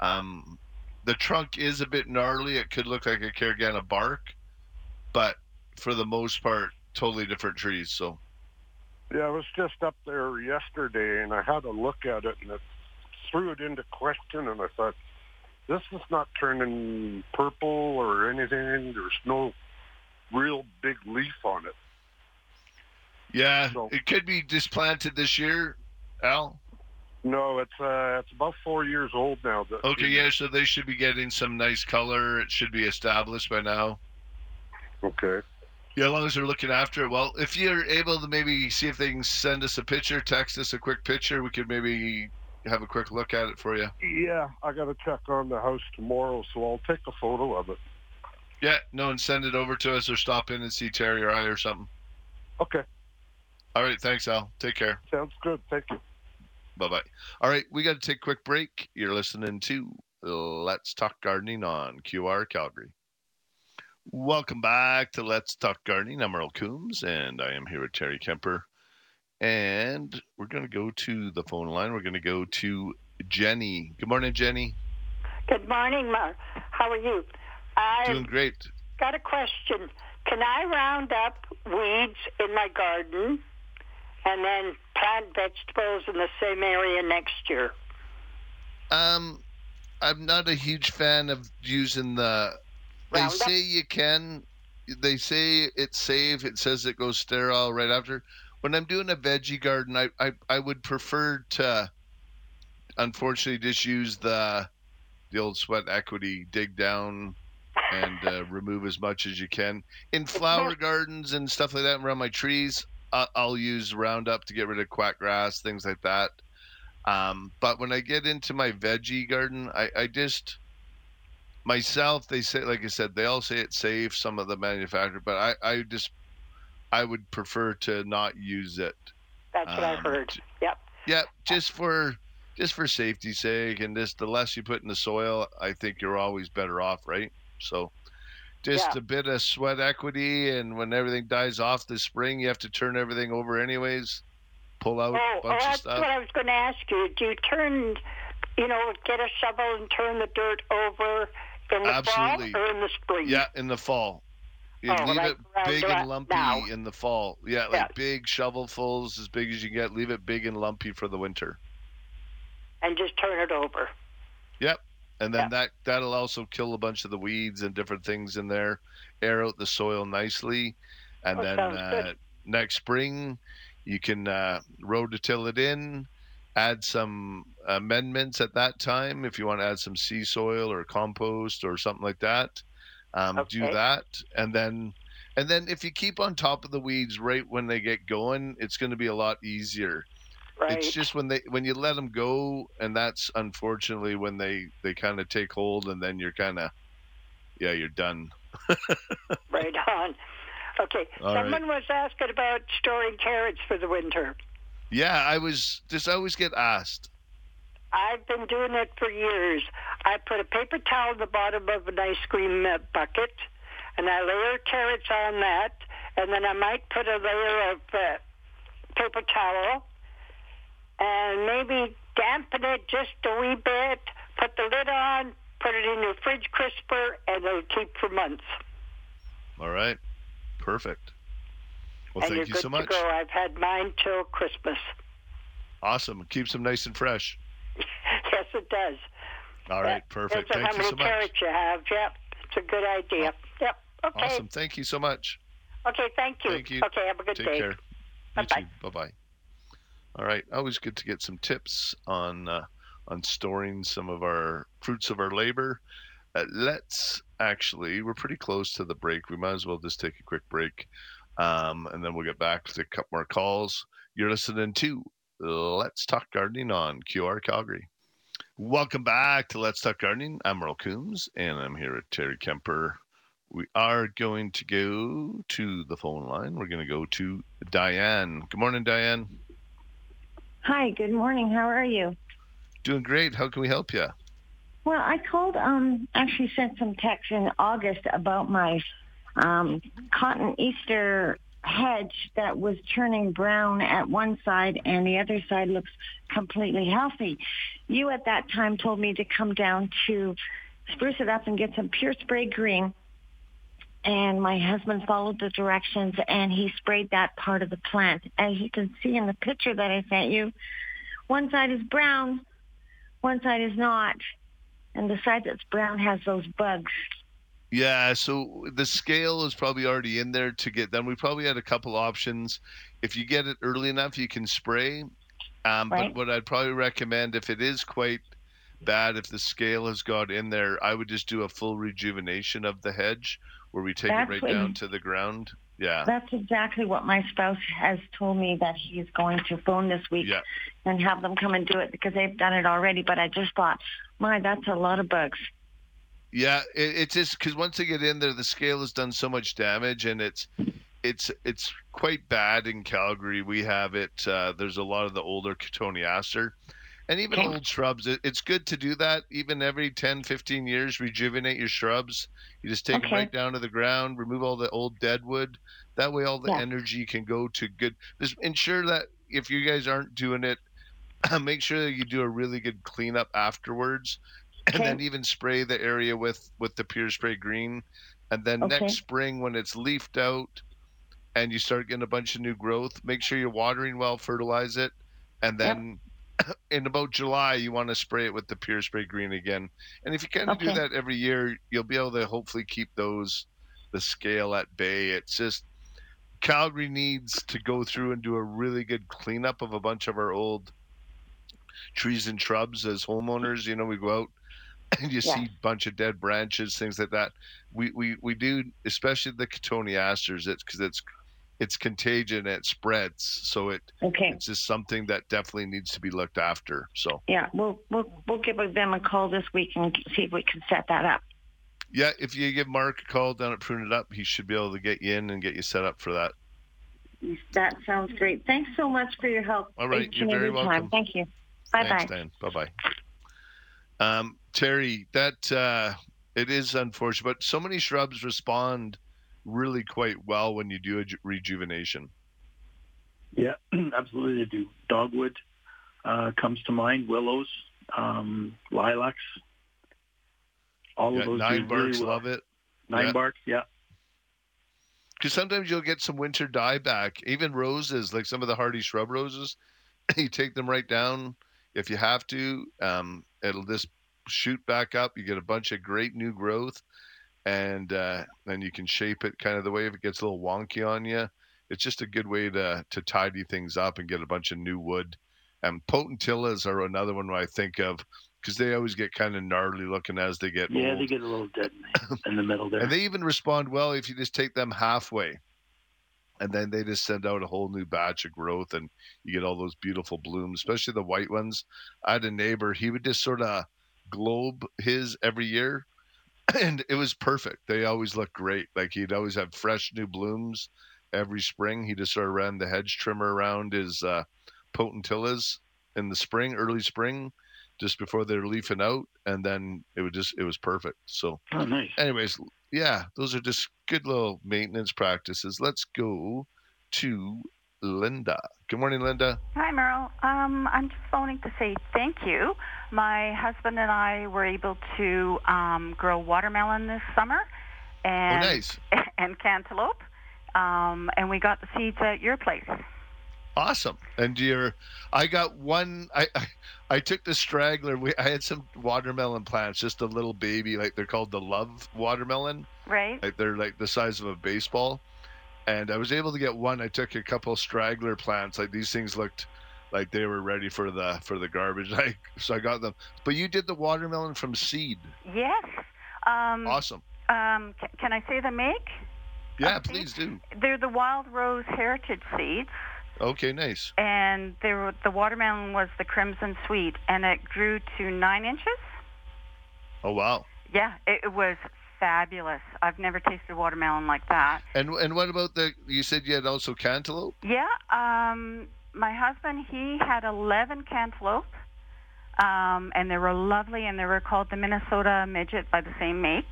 Um, the trunk is a bit gnarly. It could look like a carragana bark, but for the most part, totally different trees. So, yeah, I was just up there yesterday, and I had a look at it, and it threw it into question, and I thought, this is not turning purple or anything. There's no real big leaf on it. Yeah, so, it could be just planted this year, Al. No, it's uh, it's about four years old now. Okay, yeah, so they should be getting some nice color. It should be established by now. Okay. Yeah, as long as they're looking after it. Well, if you're able to maybe see if they can send us a picture, text us a quick picture, we could maybe... have a quick look at it for you. Yeah, I got to check on the house tomorrow, so I'll take a photo of it. Yeah, no, and send it over to us or stop in and see Terry or I or something. Okay. All right, thanks, Al. Take care. Sounds good. Thank you. Bye-bye. All right, we got to take a quick break. You're listening to Let's Talk Gardening on Q R Calgary. Welcome back to Let's Talk Gardening. I'm Earl Coombs, and I am here with Terry Kemper. And we're going to go to the phone line. We're going to go to Jenny. Good morning, Jenny. Good morning, Ma. How are you? I've Doing great. Got a question. Can I round up weeds in my garden and then plant vegetables in the same area next year? Um, I'm not a huge fan of using the... They round say up? You can. They say it's safe. It says it goes sterile right after. When I'm doing a veggie garden, I, I, I would prefer to, unfortunately, just use the the old sweat equity, dig down and uh, remove as much as you can. In flower gardens and stuff like that around my trees, uh, I'll use Roundup to get rid of quack grass, things like that. Um, but when I get into my veggie garden, I, I just, myself, they say, like I said, they all say it's safe, some of the manufacturer, but I, I just, I would prefer to not use it. That's um, what I heard. Yep. Yep. Just for, just for safety's sake, and just the less you put in the soil, I think you're always better off, right? So just yeah. a bit of sweat equity, and when everything dies off this spring, you have to turn everything over anyways, pull out oh, a bunch oh, of stuff. That's what I was going to ask you. Do you turn, you know, get a shovel and turn the dirt over in the Absolutely. fall or in the spring? Yeah, in the fall. You oh, leave like it big and lumpy now. in the fall. Yeah, like yeah. big shovelfuls, as big as you get. Leave it big and lumpy for the winter. And just turn it over. Yep. And then yep. that, that'll also kill a bunch of the weeds and different things in there, air out the soil nicely. And oh, then uh, next spring, you can uh, row to till it in, add some amendments at that time. If you want to add some sea soil or compost or something like that, um, okay. do that. And then, and then if you keep on top of the weeds right when they get going, it's going to be a lot easier. Right. It's just when they when you let them go, and that's unfortunately when they, they kind of take hold, and then you're kind of, yeah, you're done. Right on. Okay. All Someone right. was asking about storing carrots for the winter. Yeah, I was just always get asked. I've been doing it for years. I put a paper towel in the bottom of an ice cream bucket, and I layer carrots on that, and then I might put a layer of uh, paper towel and maybe dampen it just a wee bit, put the lid on, put it in your fridge crisper, and it'll keep for months. All right. Perfect. Well, and thank you so much. And you're good to go. I've had mine till Christmas. Awesome. It keeps them nice and fresh. Yes, it does. All right. That, perfect. Thank you so much. How many carrots you have. Yep. It's a good idea. Yep. Okay. Awesome. Thank you so much. Okay. Thank you. Thank you. Okay. Have a good day. Take care. You too. Bye-bye. All right, always good to get some tips on uh, on storing some of our fruits of our labor. Uh, let's actually, we're pretty close to the break. We might as well just take a quick break, um, and then we'll get back to a couple more calls. You're listening to Let's Talk Gardening on Q R Calgary. Welcome back to Let's Talk Gardening. I'm Earl Coombs, and I'm here with Terry Kemper. We are going to go to the phone line. We're going to go to Diane. Good morning, Diane. Hi, good morning. How are you? Doing great. How can we help you? Well, I called, um, actually sent some texts in August about my um, cotton Easter hedge that was turning brown at one side and the other side looks completely healthy. You at that time told me to come down to Spruce It Up and get some Pure Spray Green. And my husband followed the directions, and he sprayed that part of the plant. As you can see in the picture that I sent you, one side is brown, one side is not, and the side that's brown has those bugs. Yeah, so the scale is probably already in there to get them. We probably had a couple options. If you get it early enough, you can spray. Um, right. But what I'd probably recommend, if it is quite bad, if the scale has got in there, I would just do a full rejuvenation of the hedge, where we take that's it right what, down to the ground. Yeah. That's exactly what my spouse has told me that he's going to phone this week yeah. and have them come and do it because they've done it already. But I just thought, my, that's a lot of bugs. Yeah, it, it's just because once they get in there, the scale has done so much damage, and it's it's it's quite bad in Calgary. We have it. Uh, there's a lot of the older cotoneaster, and even yeah. old shrubs. It, it's good to do that. Even every ten, fifteen years, rejuvenate your shrubs. You just take okay. them right down to the ground, remove all the old dead wood. That way, all the yeah. energy can go to good. Just ensure that if you guys aren't doing it, make sure that you do a really good cleanup afterwards. And okay. then even spray the area with, with the Pure Spray Green. And then okay. next spring when it's leafed out and you start getting a bunch of new growth, make sure you're watering well, fertilize it. And then yep. in about July, you want to spray it with the Pure Spray Green again. And if you kind of okay. do that every year, you'll be able to hopefully keep those, the scale at bay. It's just Calgary needs to go through and do a really good cleanup of a bunch of our old trees and shrubs as homeowners. You know, we go out and you yeah. see a bunch of dead branches, things like that. We we, we do, especially the cotoneasters, it's because it's it's contagion, it spreads. So it okay. it's just something that definitely needs to be looked after. So yeah, we'll we'll we'll give them a call this week and see if we can set that up. Yeah, if you give Mark a call down at Prune It Up, he should be able to get you in and get you set up for that. That sounds great. Thanks so much for your help. All right, Thanks you're very welcome. Time. Thank you. Bye bye. Thanks, Dan. Bye bye. Um, Terry, that uh, it is unfortunate, but so many shrubs respond really quite well when you do a ju- rejuvenation. Yeah, absolutely they do. Dogwood uh, comes to mind, willows, um, lilacs, all yeah, of those. Nine barks, really well. Love it. Nine yeah. barks, yeah. Because sometimes you'll get some winter dieback, even roses, like some of the hardy shrub roses. You take them right down if you have to. Um, it'll just shoot back up. You get a bunch of great new growth, and uh, then you can shape it kind of the way if it gets a little wonky on you. It's just a good way to to tidy things up and get a bunch of new wood. And potentillas are another one I think of because they always get kind of gnarly looking as they get yeah, old. Yeah, they get a little dead in the middle there. And they even respond well if you just take them halfway. And then they just send out a whole new batch of growth, and you get all those beautiful blooms, especially the white ones. I had a neighbor, he would just sort of globe his every year, and it was perfect. They always looked great. Like he'd always have fresh new blooms every spring. He just sort of ran the hedge trimmer around his uh, potentillas in the spring, early spring, just before they're leafing out, and then it would just it was perfect. So oh, nice. Anyways, yeah, those are just good little maintenance practices. Let's go to Linda. Good morning, Linda. Hi, Merle. Um, I'm just phoning to say thank you. My husband and I were able to um, grow watermelon this summer and oh, nice. and cantaloupe, um, and we got the seeds at your place. Awesome. And you're, I got one, I, I I took the straggler. We I had some watermelon plants, just a little baby, like they're called the love watermelon. Right. Like they're like the size of a baseball. And I was able to get one. I took a couple straggler plants. Like these things looked like they were ready for the for the garbage. Like so I got them. But you did the watermelon from seed. Yes. Um, awesome. Um, can I say the make? Yeah, please do. They're the Wild Rose Heritage seeds. Okay, nice. And there were, the watermelon was the Crimson Sweet, and it grew to nine inches. Oh, wow. Yeah, it was fabulous. I've never tasted watermelon like that. And and what about the, you said you had also cantaloupe? Yeah. Um, my husband, he had eleven cantaloupe, um, and they were lovely, and they were called the Minnesota Midget by the same make.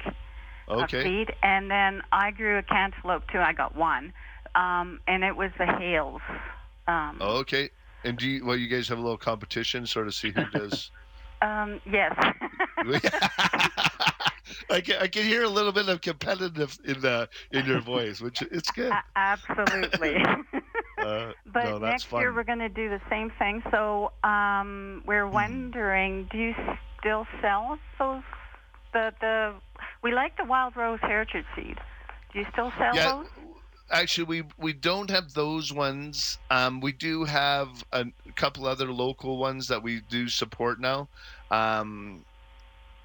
Okay. Of seed. And then I grew a cantaloupe, too. I got one. Um, and it was the Hales. Um, oh, okay. And do you, well, you guys have a little competition, sort of see who does. um, yes. I can I can hear a little bit of competitive in the in your voice, which it's good. A- absolutely. uh, but no, next fun. year we're going to do the same thing. So um, we're wondering, do you still sell those? The the we like the Wild Rose Heritage seed. Do you still sell yeah. those? Actually, we, we don't have those ones. Um, we do have a couple other local ones that we do support now. Um,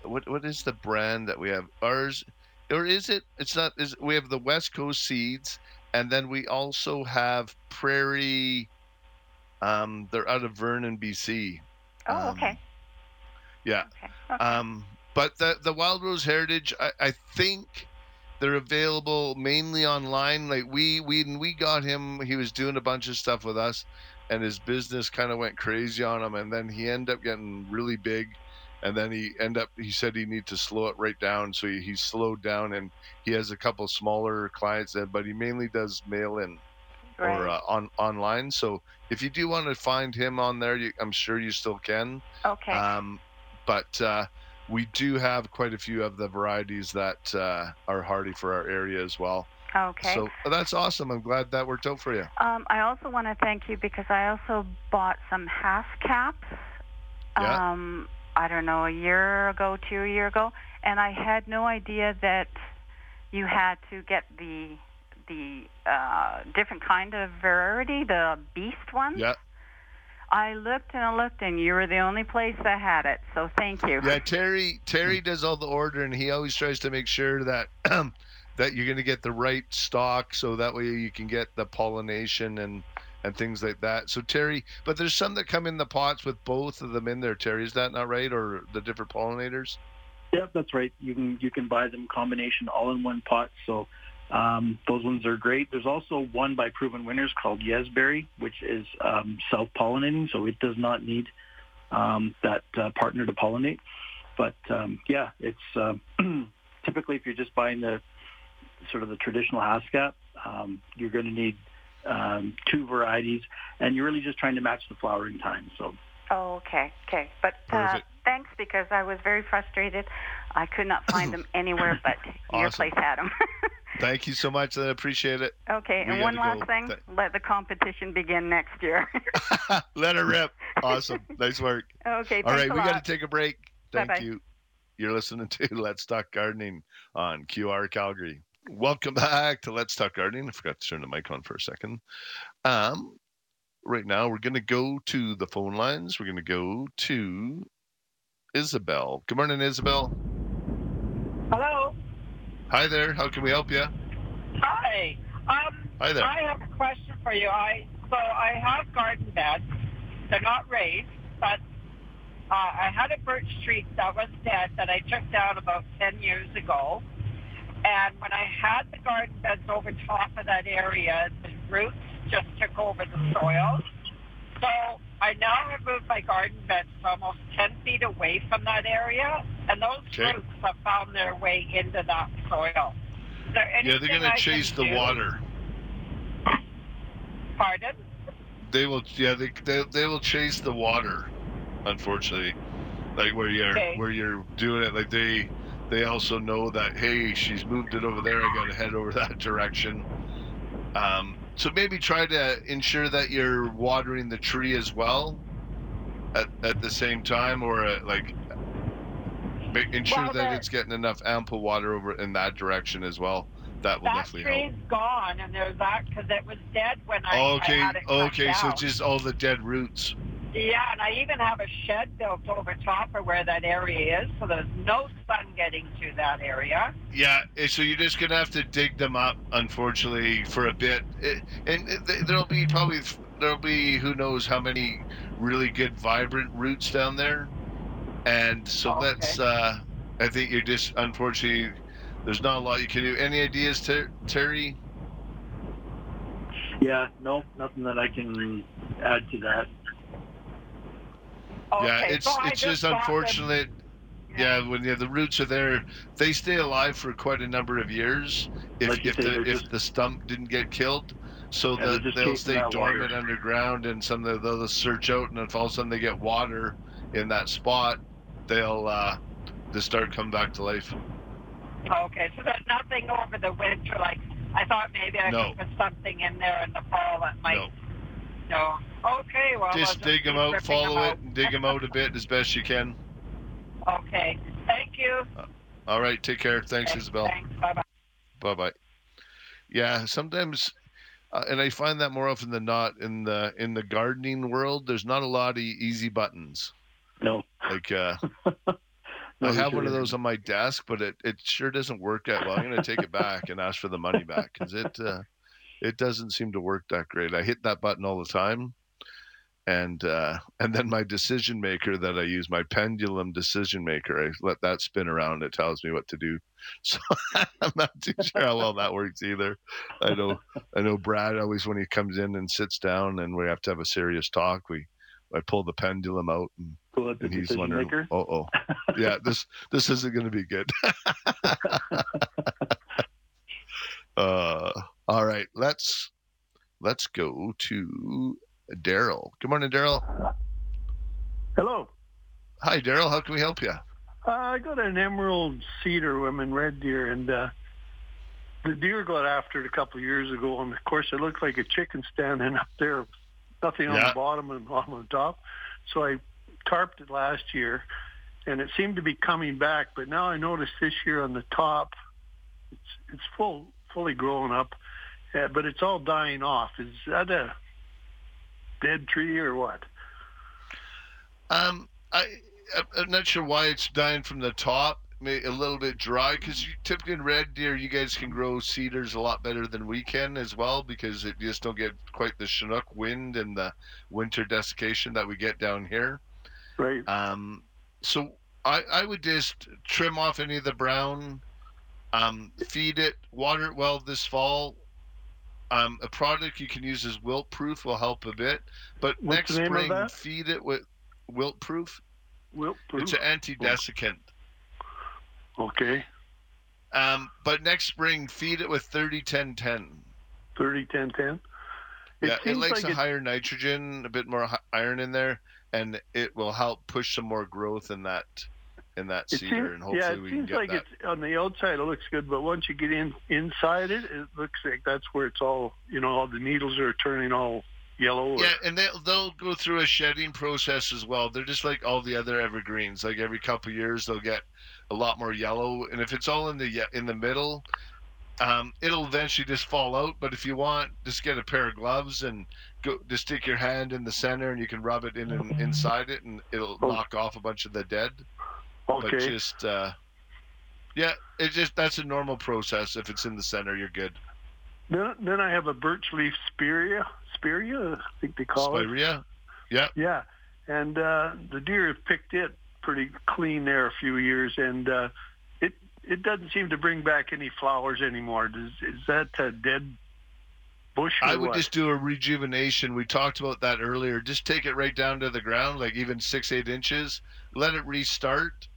what what is the brand that we have? Ours, or is it? It's not. Is we have the West Coast Seeds, and then we also have Prairie. Um, they're out of Vernon, B C. Oh, um, okay. Yeah. Okay. Okay. Um, But the, the Wild Rose Heritage, I, I think they're available mainly online. Like we, we, we got him, he was doing a bunch of stuff with us, and his business kind of went crazy on him. And then he ended up getting really big. And then he ended up, he said he needed to slow it right down. So he, he slowed down, and he has a couple smaller clients there, but he mainly does mail in right. or uh, on online. So if you do want to find him on there, you, I'm sure you still can. Okay. Um, but uh, we do have quite a few of the varieties that uh, are hardy for our area as well. Okay. So that's awesome. I'm glad that worked out for you. Um, I also want to thank you because I also bought some half caps. Yeah. Um, I don't know, a year ago, two year ago, and I had no idea that you had to get the the uh, different kind of variety, the beast one. Yeah. I looked and I looked, and you were the only place that had it, so thank you. Yeah, Terry Terry does all the ordering. He always tries to make sure that that you're going to get the right stock, so that way you can get the pollination and. and things like that. So Terry, but there's some that come in the pots with both of them in there, Terry, is that not right? Or the different pollinators? Yep, that's right. You can you can buy them combination all in one pot. So um, those ones are great. There's also one by Proven Winners called Yesberry, which is um, self-pollinating, so it does not need um, that uh, partner to pollinate. But um, yeah, it's uh, typically if you're just buying the sort of the traditional hascap, um, you're going to need um two varieties, and you're really just trying to match the flowering time. So oh, okay okay but uh, thanks, because I was very frustrated. I could not find them anywhere, but awesome. Your place had them. Thank you so much, I appreciate it. Okay, we and one last go. thing Th- let the competition begin next year. Let her rip. Awesome. Nice work. Okay, all right, we got to take a break. Thank Bye-bye. you you're listening to Let's Talk Gardening on Q R Calgary. Welcome back to Let's Talk Gardening. I forgot to turn the mic on for a second. Um, right now, we're going to go to the phone lines. We're going to go to Isabel. Good morning, Isabel. Hello. Hi there. How can we help you? Hi. Um, Hi there. I have a question for you. I So I have garden beds. They're not raised, but uh, I had a birch tree that was dead that I took down about ten years ago. And when I had the garden beds over top of that area, the roots just took over the soil. So I now have moved my garden beds almost ten feet away from that area, and those okay. roots have found their way into that soil. Is there anything yeah, they're going to chase the do? water. Pardon? They will. Yeah, they they they will chase the water. Unfortunately, like where you're okay. where you're doing it, like they. They also know that, hey, she's moved it over there. I got to head over that direction. Um, so maybe try to ensure that you're watering the tree as well at, at the same time, or uh, like make, ensure well, the, that it's getting enough ample water over in that direction as well. That will that definitely help. That tree's gone, and there's that because it was dead when I, okay. I had it Okay, okay, so out. Just all the dead roots. Yeah, and I even have a shed built over top of where that area is, so there's no sun getting to that area. Yeah, so you're just going to have to dig them up, unfortunately, for a bit. It, and it, there'll be probably, there'll be who knows how many really good, vibrant roots down there. And so okay. that's, uh, I think you're just, unfortunately, there's not a lot you can do. Any ideas, Ter- Terry? Yeah, no, nothing that I can add to that. Okay, yeah, it's so it's just, just unfortunate. Yeah, when yeah, the roots are there, they stay alive for quite a number of years if like if the if just, the stump didn't get killed. So yeah, the, they'll stay dormant water. underground, and some of the, they'll search out, and if all of a sudden they get water in that spot, they'll uh, they start coming back to life. Okay, so there's nothing over the winter. Like I thought, maybe I no. could put something in there in the fall that might. No. No. Okay, well, just, just dig them out, follow them out. it, and dig them out a bit as best you can. Okay. Thank you. Uh, all right. Take care. Thanks, okay, Isabel. Thanks. Bye-bye. Bye-bye. Yeah, sometimes, uh, and I find that more often than not in the in the gardening world, there's not a lot of easy buttons. No. Like, uh, I have one of those on my desk, but it, it sure doesn't work that well. I'm going to take it back and ask for the money back because it uh, – it doesn't seem to work that great. I hit that button all the time, And uh, and then my decision maker that I use, my pendulum decision maker, I let that spin around. It tells me what to do. So I'm not too sure how well that works either. I know I know Brad always, when he comes in and sits down and we have to have a serious talk, we I pull the pendulum out and, pull out the and he's wondering, maker. oh, oh, yeah, this this isn't going to be good. uh, all right, let's let's go to Daryl. Good morning, Daryl. Hello. Hi, Daryl. How can we help you? Uh, I got an emerald cedar I'm in Red Deer, and uh, the deer got after it a couple of years ago, and of course it looked like a chicken standing up there, nothing yeah. on the bottom and on the top. So I tarped it last year, and it seemed to be coming back, but now I noticed this year on the top, it's it's full, fully grown up, uh, but it's all dying off. Is that a dead tree or what? Um, I, I'm not sure why it's dying from the top, maybe a little bit dry, because typically in Red Deer, you guys can grow cedars a lot better than we can as well, because it just don't get quite the Chinook wind and the winter desiccation that we get down here. Right. Um, so I, I would just trim off any of the brown, um, feed it, water it well this fall. Um, a product you can use as Wilt-proof will help a bit, but What's next spring feed it with Wilt-proof. Wilt-proof. It's an anti-desiccant. Okay. Um, but next spring feed it with thirty ten ten. thirty ten ten. Yeah, it, it likes like a it... higher nitrogen, a bit more iron in there, and it will help push some more growth in that in that cedar, seems, and hopefully yeah, we can get like that. Yeah, it seems like it's on the outside it looks good, but once you get in inside it, it looks like that's where it's all, you know, all the needles are turning all yellow. Or... Yeah, and they'll, they'll go through a shedding process as well. They're just like all the other evergreens. Like every couple of years, they'll get a lot more yellow, and if it's all in the in the middle, um, it'll eventually just fall out. But if you want, just get a pair of gloves and go, just stick your hand in the center, and you can rub it in and inside it, and it'll oh. knock off a bunch of the dead. Okay. But just, uh, yeah, it just that's a normal process. If it's in the center, you're good. Then, then I have a birch leaf spirea, spirea, I think they call spirea. it. Spirea, yeah. Yeah, and uh, the deer have picked it pretty clean there a few years, and uh, it it doesn't seem to bring back any flowers anymore. Does, is that a dead bush or I would what? Just do a rejuvenation. We talked about that earlier. Just take it right down to the ground, like even six, eight inches. Let it restart.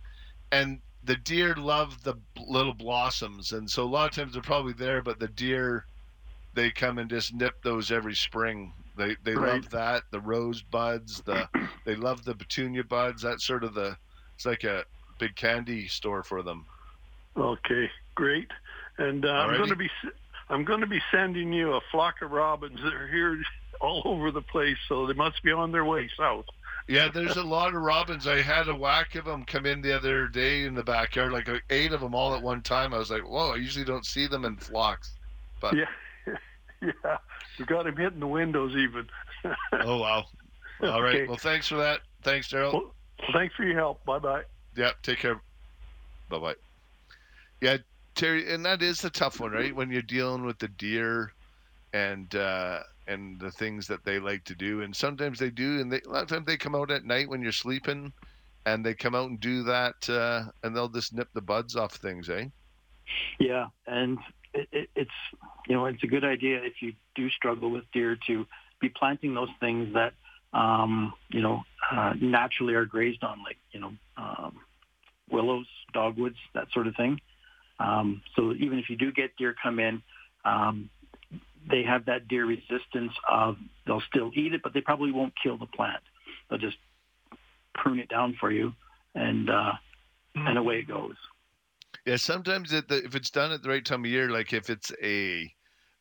And the deer love the little blossoms, and so a lot of times they're probably there, but the deer, they come and just nip those every spring. They they right. love that, the rose buds, the they love the petunia buds. That's sort of the, it's like a big candy store for them. Okay, great. And uh, I'm going to be I'm going to be sending you a flock of robins. They're here all over the place, so they must be on their way south. Yeah, there's a lot of robins. I had a whack of them come in the other day in the backyard, like eight of them all at one time. I was like, whoa, I usually don't see them in flocks. But yeah, yeah, we got him hitting the windows even. Oh, wow. All okay. right. Well, thanks for that. Thanks, Daryl. Well, thanks for your help. Bye-bye. Yeah, take care. Bye-bye. Yeah, Terry, and that is a tough one, right? When you're dealing with the deer and uh, – and the things that they like to do, and sometimes they do, and they, a lot of times they come out at night when you're sleeping, and they come out and do that, uh, and they'll just nip the buds off things, eh? Yeah, and it, it, it's you know it's a good idea if you do struggle with deer to be planting those things that um, you know uh, naturally are grazed on, like you know um, willows, dogwoods, that sort of thing. Um, so even if you do get deer come in. Um, They have that deer resistance of they'll still eat it, but they probably won't kill the plant. They'll just prune it down for you, and uh, and away it goes. Yeah, sometimes it, if it's done at the right time of year, like if it's a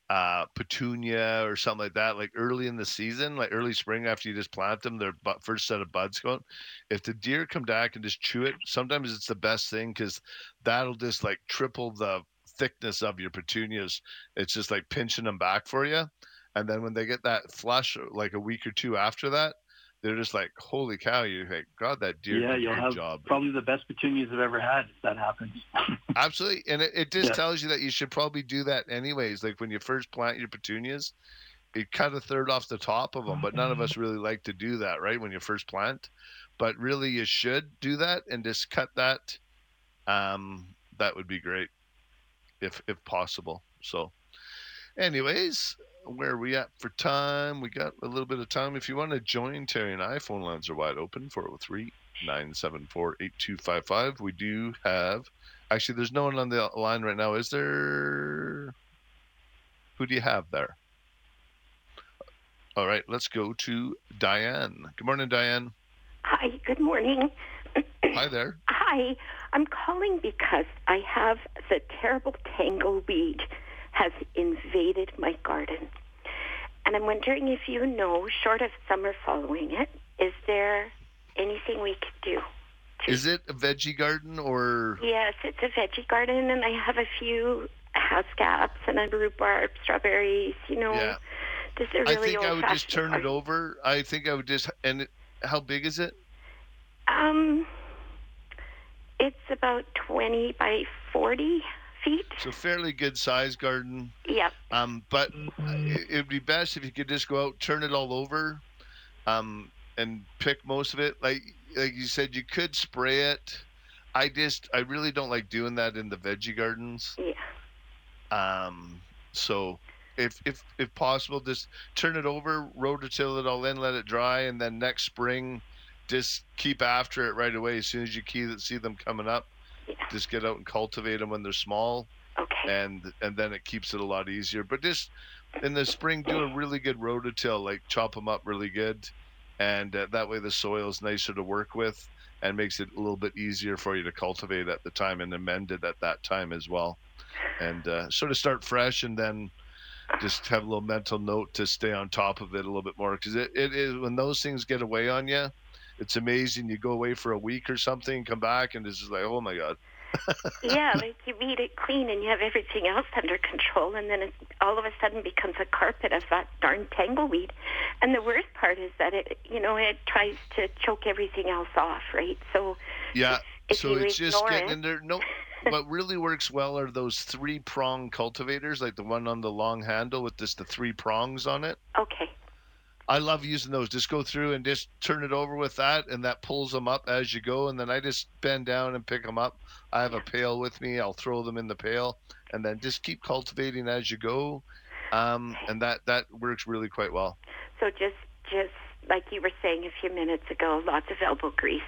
uh, petunia or something like that, like early in the season, like early spring after you just plant them, their first set of buds go out. If the deer come back and just chew it, sometimes it's the best thing because that'll just like triple the thickness of your petunias. It's just like pinching them back for you, and then when they get that flush like a week or two after that, they're just like, holy cow, you're like, God, that deer yeah, did a great job. Probably the best petunias I've ever had if that happens. Absolutely. And it, it just yeah. tells you that you should probably do that anyways. Like when you first plant your petunias, it cut a third off the top of them, but none of us really like to do that, right, when you first plant. But really, you should do that and just cut that. Um, that would be great, if if possible. So, anyways, where are we at for time? We got a little bit of time. If you want to join Terry and I, phone lines are wide open, four oh three, nine seven four, eight two five five. We do have – actually, there's no one on the line right now. Is there – who do you have there? All right, let's go to Diane. Good morning, Diane. Hi, good morning. Hi there. Hi. I'm calling because I have the terrible tangle weed has invaded my garden. And I'm wondering if you know, short of summer following it, is there anything we could do? To... Is it a veggie garden or? Yes, it's a veggie garden, and I have a few housecaps and a rhubarb, strawberries, you know. Yeah. This is really I think I would just turn garden. It over. I think I would just, and it, how big is it? Um, it's about twenty by forty. Feet. So fairly good size garden. Yeah. Um, but it would be best if you could just go out, turn it all over, um, and pick most of it. Like like you said, you could spray it. I just I really don't like doing that in the veggie gardens. Yeah. Um. So if if if possible, just turn it over, rototill it all in, let it dry, and then next spring, just keep after it right away. As soon as you see them coming up. Yeah. Just get out and cultivate them when they're small, okay. and and then it keeps it a lot easier. But just in the spring, do a really good rototill, like chop them up really good, and uh, that way the soil is nicer to work with and makes it a little bit easier for you to cultivate at the time and amend it at that time as well. And uh, sort of start fresh and then just have a little mental note to stay on top of it a little bit more, because it, it is when those things get away on you. It's amazing. You go away for a week or something, come back, and it's just like, oh, my God. Yeah, like you eat it clean, and you have everything else under control, and then it all of a sudden becomes a carpet of that darn tangleweed. And the worst part is that it, you know, it tries to choke everything else off, right? So yeah, if, if so it's just getting it... in there. No, what really works well are those three-prong cultivators, like the one on the long handle with just the three prongs on it. Okay. I love using those. Just go through and just turn it over with that, and that pulls them up as you go. And then I just bend down and pick them up. I have a pail with me. I'll throw them in the pail, and then just keep cultivating as you go. Um, and that, that works really quite well. So just just like you were saying a few minutes ago, lots of elbow grease.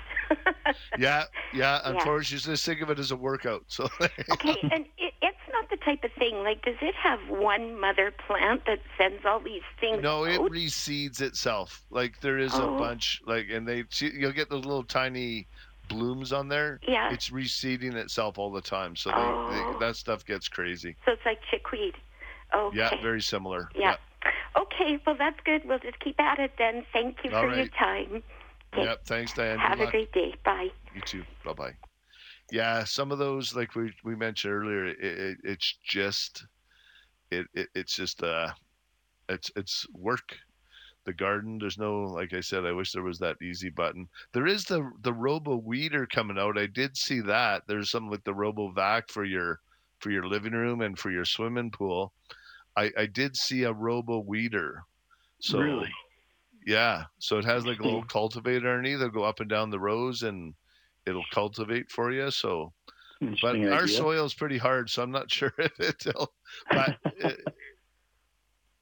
yeah, yeah. Unfortunately, yeah. Just think of it as a workout. So okay, and it, it's not the type of thing. Like, does it have one mother plant that sends all these things? No, out? It reseeds itself. Like there is oh. a bunch. Like, and they you'll get those little tiny blooms on there. Yeah, it's reseeding itself all the time. So they, oh. they, that stuff gets crazy. So it's like chickweed. Oh, okay. Yeah, very similar. Yeah. yeah. Okay, well that's good. We'll just keep at it then. Thank you all for right. your time. Okay. Yep. Thanks, Diane. Have a great day. Bye. You too. Bye bye. Yeah, some of those, like we we mentioned earlier, it, it, it's just, it, it it's just uh, it's it's work. The garden, there's no, like I said, I wish there was that easy button. There is the the Robo Weeder coming out. I did see that. There's something like the Robo Vac for your for your living room and for your swimming pool. I I did see a Robo Weeder. So, really. Yeah, so it has like a little cultivator underneath. It'll go up and down the rows, and it'll cultivate for you. So, but idea. Our soil is pretty hard, so I'm not sure if it'll. But it,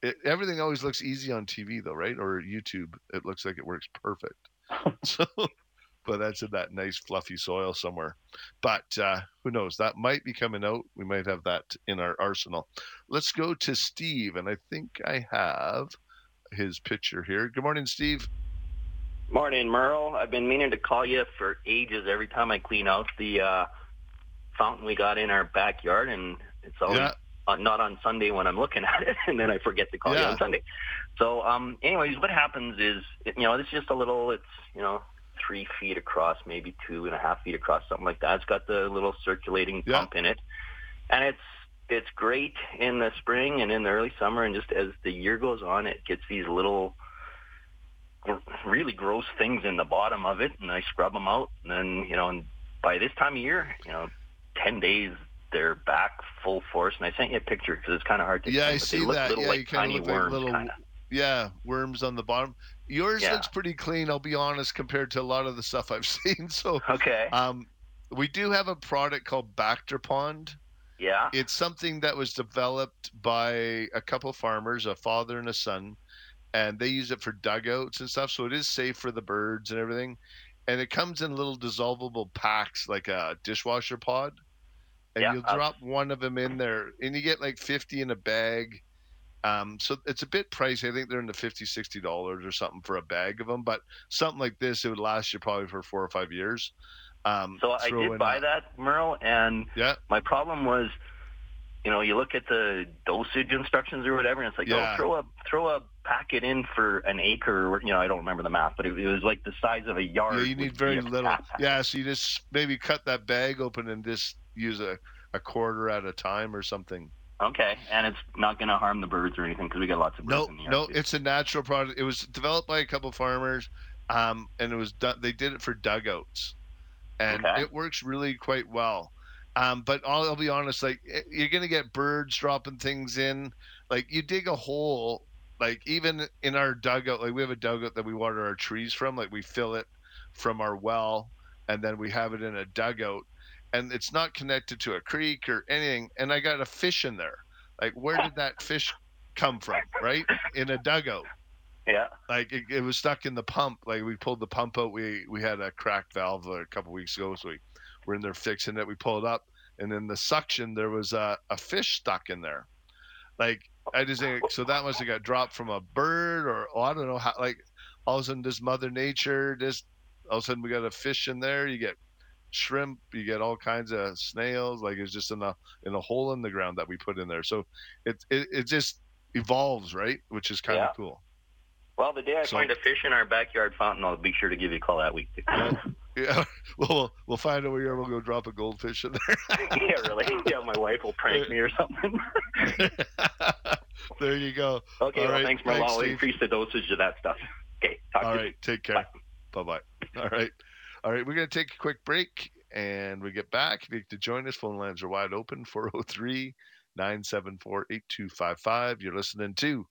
it, everything always looks easy on T V, though, right? Or YouTube, it looks like it works perfect. So, but that's in that nice fluffy soil somewhere. But uh, who knows? That might be coming out. We might have that in our arsenal. Let's go to Steve, and I think I have his picture here. Good morning, Steve. Morning, Merle. I've been meaning to call you for ages every time I clean out the uh, fountain we got in our backyard, and it's always yeah. uh, not on Sunday when I'm looking at it, and then I forget to call yeah. you on Sunday. So um, anyways, what happens is, you know, it's just a little, it's, you know, three feet across, maybe two and a half feet across, something like that. It's got the little circulating yeah. pump in it, and it's It's great in the spring and in the early summer, and just as the year goes on, it gets these little really gross things in the bottom of it, and I scrub them out, and then, you know, and by this time of year, you know, ten days, they're back full force, and I sent you a picture because it's kind of hard to yeah, see, I but see they look that. Little yeah, like tiny worms, kind of. Yeah, worms on the bottom. Yours yeah. looks pretty clean, I'll be honest, compared to a lot of the stuff I've seen. So okay. um, we do have a product called Bacter Pond. Yeah. It's something that was developed by a couple farmers, a father and a son, and they use it for dugouts and stuff. So it is safe for the birds and everything. And it comes in little dissolvable packs, like a dishwasher pod. And yeah. you'll drop one of them in there, and you get like fifty in a bag. Um, so it's a bit pricey. I think they're in the fifty dollars, sixty dollars or something for a bag of them. But something like this, it would last you probably for four or five years. Um, so I did buy a... that, Merle, and yeah. my problem was, you know, you look at the dosage instructions or whatever, and it's like, yeah. oh, throw a throw a packet in for an acre. You know, I don't remember the math, but it, it was like the size of a yard. Yeah, you need very little. Yeah, so you just maybe cut that bag open and just use a, a quarter at a time or something. Okay, and it's not going to harm the birds or anything because we got lots of birds nope, in the yard. No, nope, it's a natural product. It was developed by a couple of farmers, um, and it was done, they did it for dugouts, and okay. it works really quite well. Um, but I'll, I'll be honest, like you're going to get birds dropping things in. Like you dig a hole, like even in our dugout, like we have a dugout that we water our trees from. Like we fill it from our well, and then we have it in a dugout. And it's not connected to a creek or anything. And I got a fish in there. Like, where did that fish come from, right? In a dugout. Yeah. Like, it, it was stuck in the pump. Like, we pulled the pump out. We we had a cracked valve a couple weeks ago, so we were in there fixing it. We pulled it up, and in the suction, there was a, a fish stuck in there. Like, I just think, so that must have got dropped from a bird or, oh, I don't know how. Like, all of a sudden, this Mother Nature, this, all of a sudden, we got a fish in there. You get shrimp, you get all kinds of snails. Like it's just in a in a hole in the ground that we put in there. So it it, it just evolves, right? Which is kind yeah. of cool. Well, the day I so, find a fish in our backyard fountain, I'll be sure to give you a call that week. Yeah, yeah. Well, well, we'll find out where you are. We'll go drop a goldfish in there. Yeah, really. Yeah, my wife will prank me or something. There you go. Okay, all well, right. thanks, Marla. I'll increase the dosage of that stuff. Okay, talk all to right. you. Take care. Bye bye. All right. All right, we're going to take a quick break, and we get back. If you need to join us, phone lines are wide open, four oh three, nine seven four, eight two five five. You're listening to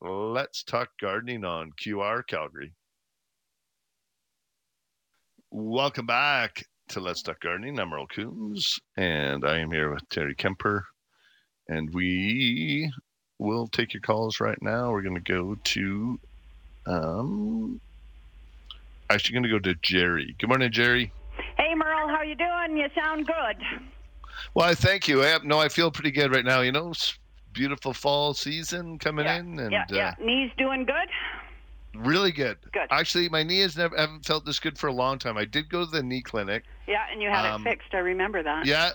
Let's Talk Gardening on Q R Calgary. Welcome back to Let's Talk Gardening. I'm Earl Coombs, and I am here with Terry Kemper, and we will take your calls right now. We're going to go to... um. Actually, going to go to Jerry. Good morning, Jerry. Hey, Merle, how you doing? You sound good. Well, thank you. I have, no, I feel pretty good right now. You know, it's beautiful fall season coming yeah, in, and yeah, yeah. Uh, knees doing good. Really good. Good. Actually, my knee has never I haven't felt this good for a long time. I did go to the knee clinic. Yeah, and you had um, it fixed. I remember that. Yeah,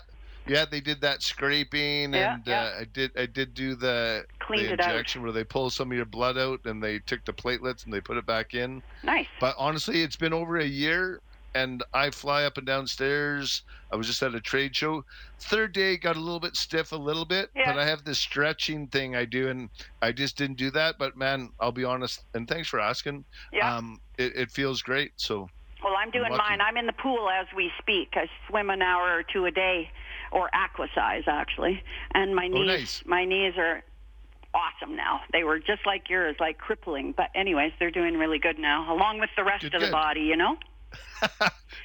yeah, they did that scraping, yeah, and yeah. Uh, I did, I did do the, the injection out. Where they pull some of your blood out and they took the platelets and they put it back in. Nice. But honestly, it's been over a year, and I fly up and down stairs. I was just at a trade show. Third day, got a little bit stiff, a little bit, yeah. but I have this stretching thing I do, and I just didn't do that. But man, I'll be honest, and thanks for asking. Yeah. Um, it, it feels great. So. Well, I'm doing I'm mine. I'm in the pool as we speak. I swim an hour or two a day. Or aquasize, actually, and my knees, oh, nice. my knees are awesome now. They were just like yours, like crippling. But anyways, they're doing really good now, along with the rest good, of good. the body, you know. Yeah,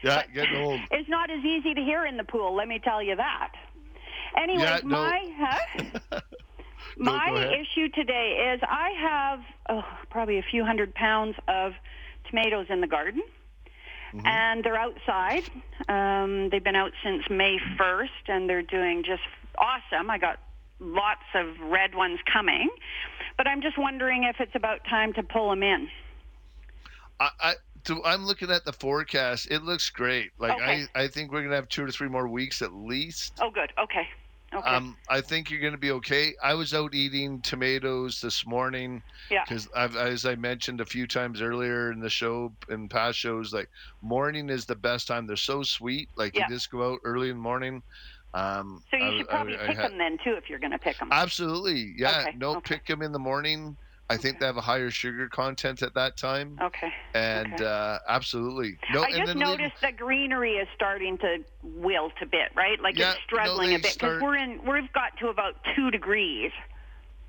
but getting old. It's not as easy to hear in the pool. Let me tell you that. Anyway, yeah, no. my huh? no, my issue today is I have oh, probably a few hundred pounds of tomatoes in the garden. Mm-hmm. And they're outside. Um, they've been out since May first, and they're doing just awesome. I got lots of red ones coming. But I'm just wondering if it's about time to pull them in. I, I, to, I'm looking at the forecast. It looks great. Like okay. I, I think we're going to have two or three more weeks at least. Oh, good. Okay. Okay. Um, I think you're going to be okay. I was out eating tomatoes this morning because, yeah. as I mentioned a few times earlier in the show, in past shows, like morning is the best time. They're so sweet. Like yeah. you just go out early in the morning. Um, so you I, should probably I, I, pick I had... them then too if you're going to pick them. Absolutely. Yeah. Okay. No, okay. pick them in the morning. I think okay. they have a higher sugar content at that time. Okay. And okay. Uh, absolutely. No, I just and then noticed leave... the greenery is starting to wilt a bit, right? Like yeah, it's struggling no, a bit because start... we're in. We've got to about two degrees.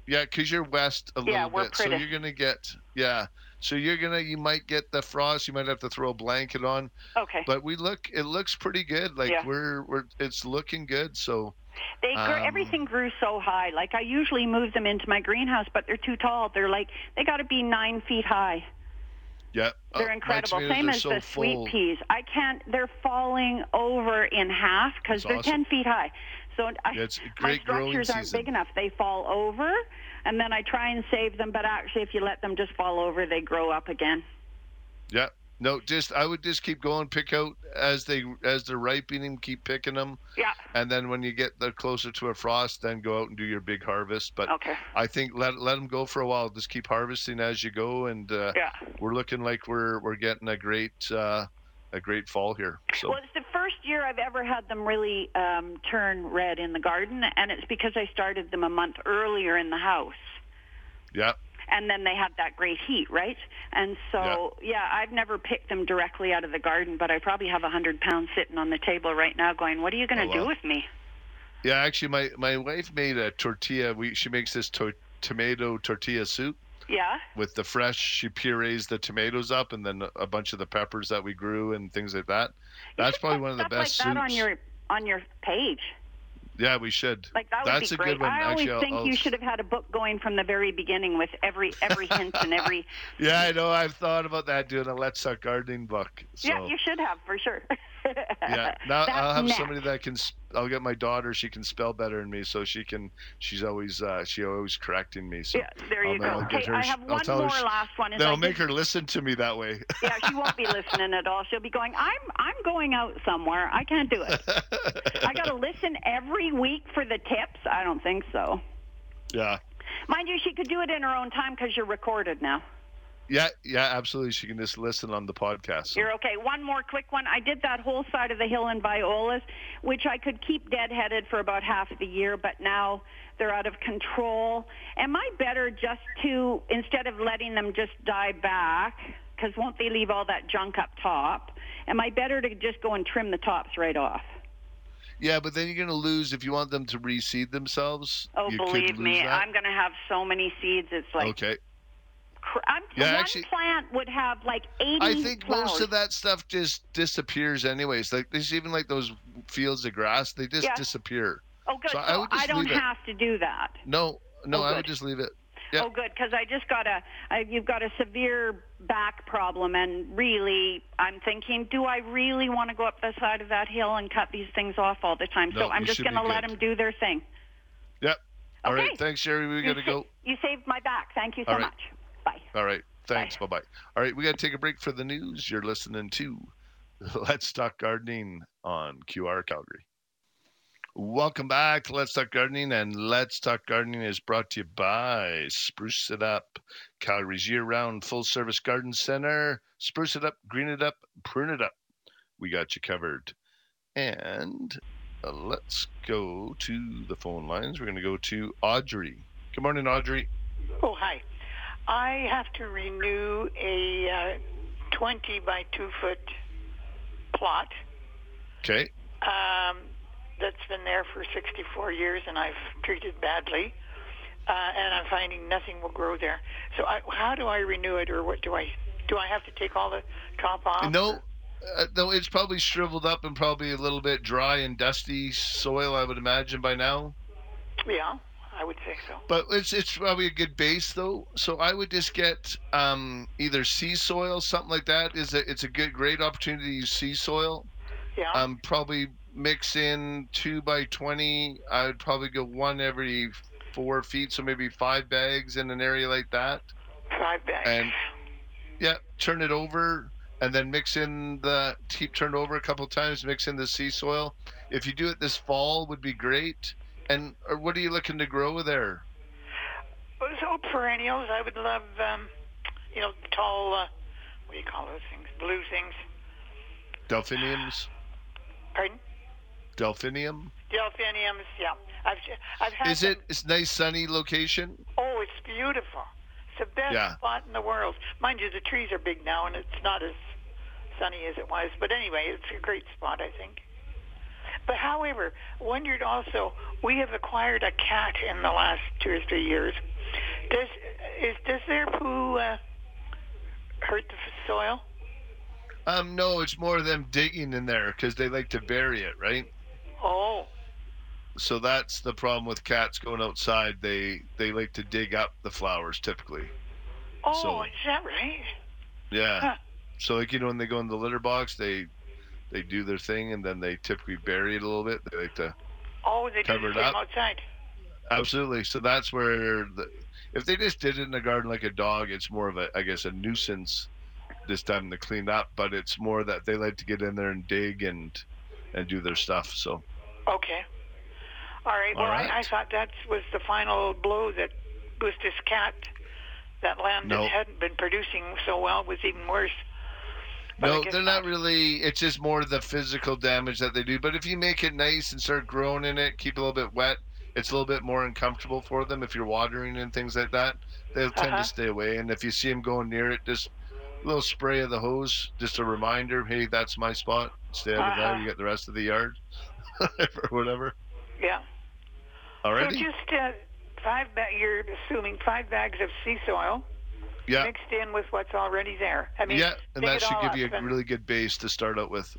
Yeah, because you're west a yeah, little we're bit, pretty. So you're gonna get yeah. So you're gonna you might get the frost. You might have to throw a blanket on. Okay. But we look it looks pretty good. Like yeah. we're we're it's looking good. So. They grew, um, everything grew so high. Like I usually move them into my greenhouse, but they're too tall. They're like they got to be nine feet high. Yeah, they're incredible. Uh, Same as so the full. Sweet peas. I can't. They're falling over in half because they're awesome. ten feet high. So I, yeah, my structures aren't season. big enough. They fall over, and then I try and save them. But actually, if you let them just fall over, they grow up again. Yeah. No, just I would just keep going, pick out as they as they're ripening, keep picking them. Yeah. And then when you get the closer to a frost, then go out and do your big harvest. But okay. I think let let them go for a while. Just keep harvesting as you go, and uh, yeah. we're looking like we're we're getting a great uh, a great fall here. So. Well, it's the first year I've ever had them really um, turn red in the garden, and it's because I started them a month earlier in the house. Yeah. And then they had that great heat, right? And so, yeah. yeah, I've never picked them directly out of the garden, but I probably have one hundred pounds sitting on the table right now going, what are you going to oh, wow. do with me? Yeah, actually, my, my wife made a tortilla. We She makes this to- tomato tortilla soup. Yeah. With the fresh, she purees the tomatoes up and then a bunch of the peppers that we grew and things like that. That's probably one of the best soups. You should put stuff like that on your, on your page. Yeah, we should. Like that would That's be great. A good one. I always Actually, think I'll, I'll... you should have had a book going from the very beginning with every every hint and every. Yeah, I know. I've thought about that doing a Let's Talk Gardening book. So. Yeah, you should have for sure. yeah, now That's I'll have next. somebody that can. I'll get my daughter. She can spell better than me, so she can. She's always uh, she always correcting me. So yeah, there you I'll, go. Hey, her, I have one more she, last one. They'll make her listen to me that way. Yeah, she won't be listening at all. She'll be going. I'm I'm going out somewhere. I can't do it. I got to listen every week for the tips. I don't think so. Yeah. Mind you, she could do it in her own time because you're recorded now. Yeah, yeah, absolutely. She can just listen on the podcast. So. You're okay. One more quick one. I did that whole side of the hill in violas, which I could keep deadheaded for about half of the year, but now they're out of control. Am I better just to, instead of letting them just die back, because won't they leave all that junk up top, am I better to just go and trim the tops right off? Yeah, but then you're going to lose if you want them to reseed themselves. Oh, you believe could lose me, that. I'm going to have so many seeds. It's like... Okay. I'm, yeah, one actually, plant would have like eighty I think flowers. Most of that stuff just disappears anyways. Like there's even like those fields of grass, they just yeah. disappear. Oh, good. So so I, would just I don't have it. to do that. No, no, oh, I would just leave it. Yeah. Oh, good, because I just got a I, you've got a severe back problem, and really I'm thinking, do I really want to go up the side of that hill and cut these things off all the time? No, so I'm just going to let them do their thing. Yep. All okay. right. Thanks, Sherry. We got to go. You saved my back. Thank you so right. much. Bye. All right. Thanks. Bye. Bye-bye. All right. We got to take a break for the news. You're listening to Let's Talk Gardening on Q R Calgary. Welcome back. Let's Talk Gardening, and Let's Talk Gardening is brought to you by Spruce It Up, Calgary's year-round full-service garden center. Spruce it up, green it up, prune it up. We got you covered. And let's go to the phone lines. We're going to go to Audrey. Good morning, Audrey. Oh, hi. I have to renew a uh, twenty by two foot plot. Okay. Um, that's been there for sixty-four years, and I've treated badly, uh, and I'm finding nothing will grow there. So, I, how do I renew it, or what do I do? I have to take all the top off? No, uh, no, it's probably shriveled up and probably a little bit dry and dusty soil, I would imagine by now. Yeah. I would say so. But it's it's probably a good base, though. So I would just get um, either sea soil, something like that. Is a, It's a good, great opportunity to use sea soil. Yeah. Um, probably mix in two by twenty. I would probably go one every four feet, so maybe five bags in an area like that. Five bags. And, yeah, turn it over and then mix in the – keep turned over a couple times, mix in the sea soil. If you do it this fall, would be great. And what are you looking to grow there? Well, so perennials. I would love, um, you know, tall, uh, what do you call those things? Blue things. Delphiniums. Pardon? Delphinium. Delphiniums, yeah. I've, I've had Is them. it it's nice sunny location? Oh, it's beautiful. It's the best yeah. spot in the world. Mind you, the trees are big now, and it's not as sunny as it was. But anyway, it's a great spot, I think. But however, wondered also, we have acquired a cat in the last two or three years, Does is does their poo uh, hurt the soil? Um, no, it's more of them digging in there because they like to bury it, right? Oh. So that's the problem with cats going outside. They they like to dig up the flowers typically. Oh, so, is that right? Yeah. Huh. So like, you know, when they go in the litter box, they they do their thing and then they typically bury it a little bit. They like to oh, they cover it up outside. Absolutely. So that's where the, if they just did it in the garden like a dog, it's more of a, I guess, a nuisance this time to clean up. But it's more that they like to get in there and dig and and do their stuff. So. Okay. All right. Well, All right. I, I thought that was the final blow that was this cat. That land that nope. hadn't been producing so well was even worse. But no, they're not, not really. It's just more the physical damage that they do. But if you make it nice and start growing in it, keep it a little bit wet, it's a little bit more uncomfortable for them. If you're watering and things like that, they'll tend uh-huh. to stay away. And if you see them going near it, just a little spray of the hose, just a reminder, hey, that's my spot. Stay out uh-huh. of that. You get the rest of the yard or whatever. Yeah. All right. So just... Uh, Five ba- you're assuming five bags of sea soil yeah. mixed in with what's already there. I mean, yeah, and that should give you a really good base to start out with.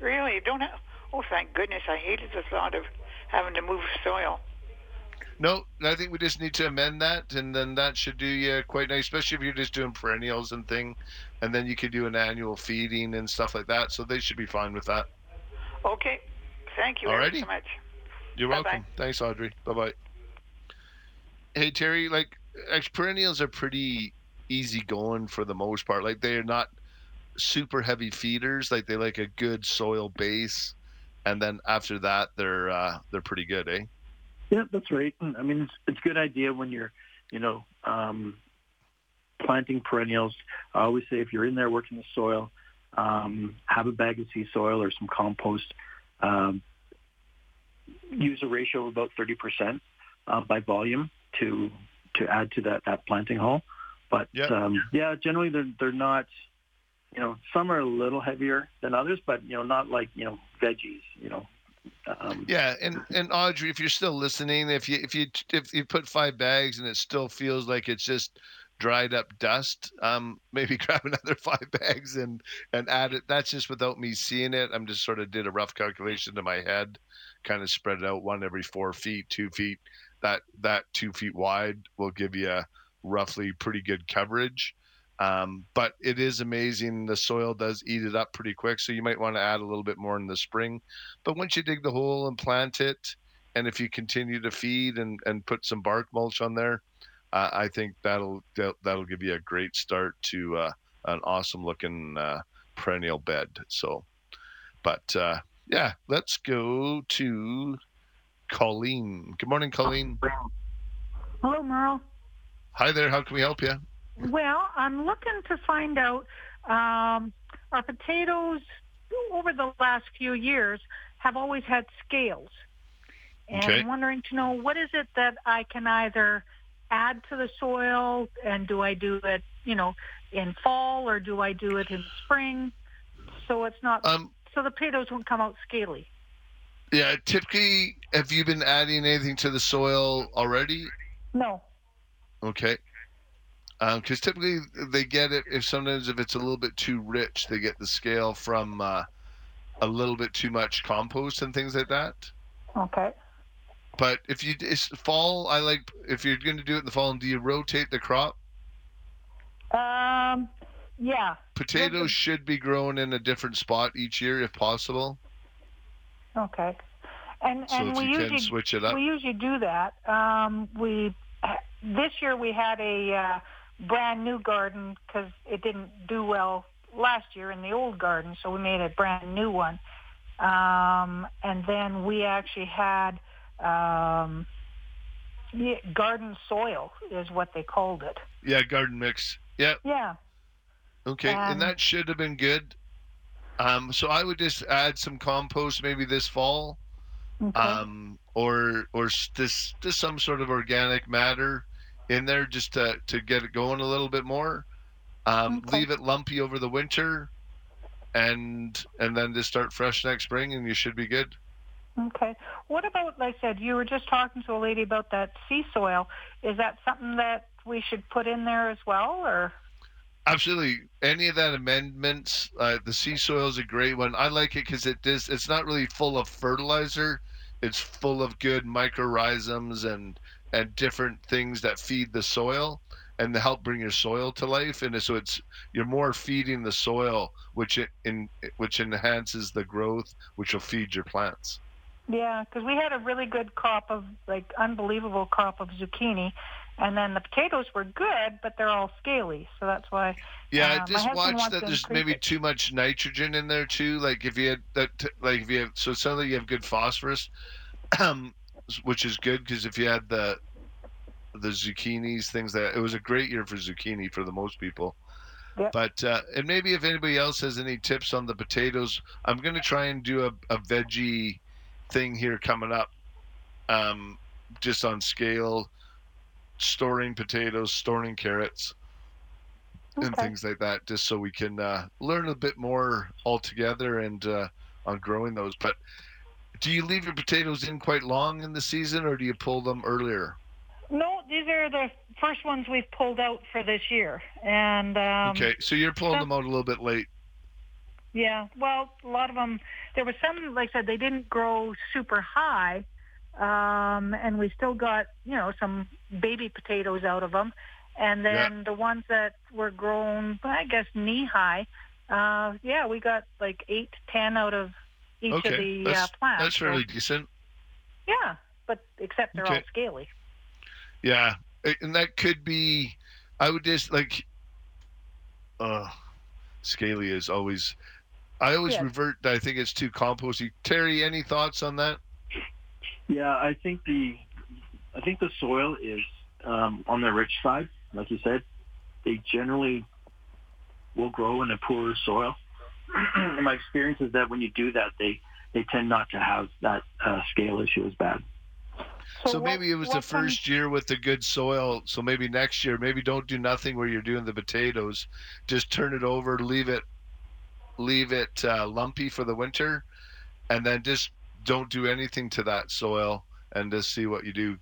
Really? You don't have... Oh, thank goodness. I hated the thought of having to move soil. No, I think we just need to amend that, and then that should do you quite nice, especially if you're just doing perennials and thing, and then you could do an annual feeding and stuff like that, so they should be fine with that. Okay. Thank you very so much. You're Bye-bye. welcome. Thanks, Audrey. Bye-bye. Hey, Terry, like, perennials are pretty easy going for the most part. Like, they are not super heavy feeders. Like, they like a good soil base. And then after that, they're uh, they're pretty good, eh? Yeah, that's right. I mean, it's, it's a good idea when you're, you know, um, planting perennials. I always say if you're in there working the soil, um, have a bag of sea soil or some compost. Um, use a ratio of about thirty percent uh, by volume. to to add to that, that planting hole. But, yep. um, yeah, generally they're, they're not, you know, some are a little heavier than others, but, you know, not like, you know, veggies, you know. Um, yeah, and, and Audrey, if you're still listening, if you, if you if you put five bags and it still feels like it's just dried up dust, um, maybe grab another five bags and, and add it. That's just without me seeing it. I'm just sort of did a rough calculation to my head, kind of spread it out one every four feet, two feet. That that two feet wide will give you a roughly pretty good coverage. Um, but it is amazing. The soil does eat it up pretty quick, so you might want to add a little bit more in the spring. But once you dig the hole and plant it, and if you continue to feed and, and put some bark mulch on there, uh, I think that'll that'll give you a great start to uh, an awesome-looking uh, perennial bed. So, But, uh, yeah, let's go to... Colleen. Good morning, Colleen. Hello, Merle. Hi there. How can we help you? Well, I'm looking to find out, um, our potatoes over the last few years have always had scales. And okay. I'm wondering to know, what is it that I can either add to the soil, and do I do it, you know, in fall, or do I do it in spring? So it's not, um, so the potatoes won't come out scaly. Yeah, typically, have you been adding anything to the soil already? No. Okay. Um, because typically they get it if sometimes if it's a little bit too rich, they get the scale from uh, a little bit too much compost and things like that. Okay. But if you it's fall, I like if you're going to do it in the fall, do you rotate the crop? Um. Yeah. Potatoes okay. should be grown in a different spot each year if possible. Okay, and so and we usually switch it up. We usually do that. Um, we this year we had a uh, brand new garden because it didn't do well last year in the old garden, so we made a brand new one. Um, and then we actually had um, garden soil is what they called it. Yeah, garden mix. Yeah. Yeah. Okay, um, and that should have been good. Um, so I would just add some compost maybe this fall, okay. um, or or just just some sort of organic matter in there just to, to get it going a little bit more. Um, okay. Leave it lumpy over the winter, and and then just start fresh next spring, and you should be good. Okay. What about, like I said, you were just talking to a lady about that sea soil. Is that something that we should put in there as well, or? Absolutely. Any of that amendments, uh, the sea soil is a great one. I like it because it is, it's not really full of fertilizer. It's full of good mycorrhizums and, and different things that feed the soil and help bring your soil to life. And so it's, you're more feeding the soil, which it in which enhances the growth, which will feed your plants. Yeah, because we had a really good crop of, like, unbelievable crop of zucchini. And then the potatoes were good, but they're all scaly. So that's why. Yeah, uh, I just watched that there's maybe it. too much nitrogen in there too. Like if you had that, like if you have, so it sounds like you have good phosphorus, um, which is good because if you had the the zucchinis, things that, it was a great year for zucchini for the most people. Yep. But, uh, and maybe if anybody else has any tips on the potatoes, I'm going to try and do a, a veggie thing here coming up, um, just on scale. Storing potatoes, storing carrots, okay. and things like that, just so we can uh, learn a bit more altogether and uh, on growing those. But do you leave your potatoes in quite long in the season, or do you pull them earlier? No, these are the first ones we've pulled out for this year. And um, okay, so you're pulling some, them out a little bit late. Yeah, well, a lot of them, there was some, like I said, they didn't grow super high. Um, and we still got, you know, some baby potatoes out of them. And then yeah. the ones that were grown, I guess, knee-high, uh, yeah, we got like eight to ten out of each okay. of the that's, uh, plants. That's so, really decent. Yeah, but except they're okay. all scaly. Yeah, and that could be, I would just like, uh, scaly is always, I always yeah. revert, I think it's too composty. Terry, any thoughts on that? Yeah, I think the I think the soil is um, on the rich side, like you said. They generally will grow in a poorer soil. And my experience is that when you do that, they, they tend not to have that uh, scale issue as bad. So, so what, maybe it was the first year with the good soil, so maybe next year, maybe don't do nothing where you're doing the potatoes. Just turn it over, leave it, leave it uh, lumpy for the winter, and then just don't do anything to that soil and just see what you do.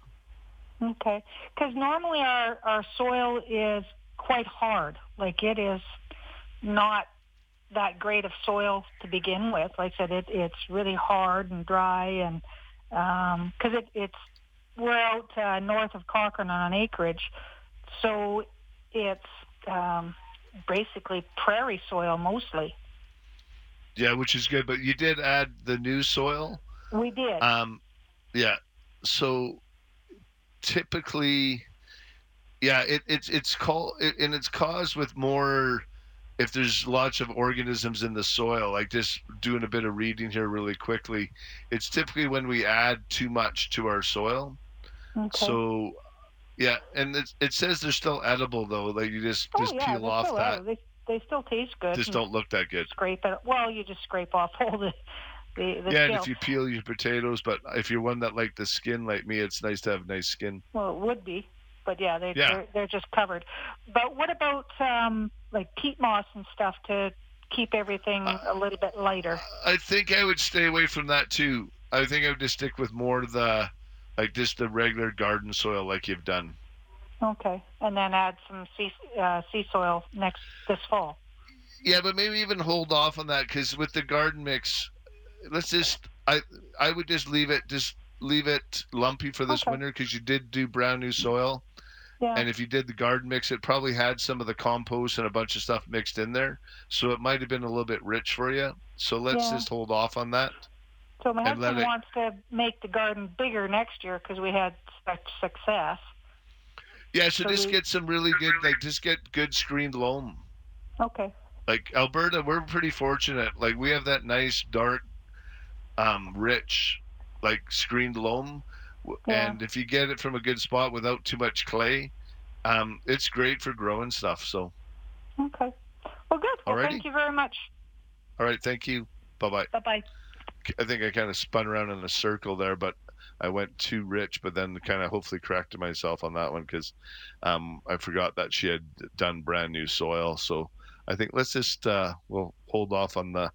Okay. Because normally our, our soil is quite hard. Like it is not that great of soil to begin with. Like I said, it, it's really hard and dry. And because um, it, it's we're out uh, north of Cochrane on an acreage. So it's um, basically prairie soil mostly. Yeah, which is good. But you did add the new soil. We did. Um, yeah. So typically, yeah, it, it it's called, it, and it's caused with more, if there's lots of organisms in the soil, like just doing a bit of reading here really quickly, it's typically when we add too much to our soil. Okay. So, yeah, and it, it says they're still edible, though. Like you just, oh, just yeah, peel off still that. Edible. They still taste good. Just don't look that good. Scrape it. Well, you just scrape off all the, the, the yeah, skin. And if you peel your potatoes, but if you're one that like the skin like me, it's nice to have nice skin. Well, it would be, but yeah, they, yeah. They're, they're just covered. But what about um, like peat moss and stuff to keep everything uh, a little bit lighter? I think I would stay away from that too. I think I would just stick with more of the, like just the regular garden soil like you've done. Okay, and then add some sea, uh, sea soil next this fall. Yeah, but maybe even hold off on that because with the garden mix, let's just I I would just leave it just leave it lumpy for this okay. winter because you did do brand new soil, yeah. and if you did the garden mix, it probably had some of the compost and a bunch of stuff mixed in there, so it might have been a little bit rich for you. So let's yeah. just hold off on that. So my husband it... wants to make the garden bigger next year because we had such success. Yeah, so, so just we, get some really good, like just get good screened loam. Okay. Like Alberta, we're pretty fortunate. Like we have that nice, dark, um, rich, like screened loam. Yeah. And if you get it from a good spot without too much clay, um, it's great for growing stuff. So. Okay. Well, good. Well, Alrighty. Thank you very much. All right. Thank you. Bye-bye. Bye-bye. I think I kind of spun around in a circle there, but I went too rich, but then kind of hopefully corrected myself on that one because um, I forgot that she had done brand new soil. So I think let's just uh, we'll hold off on the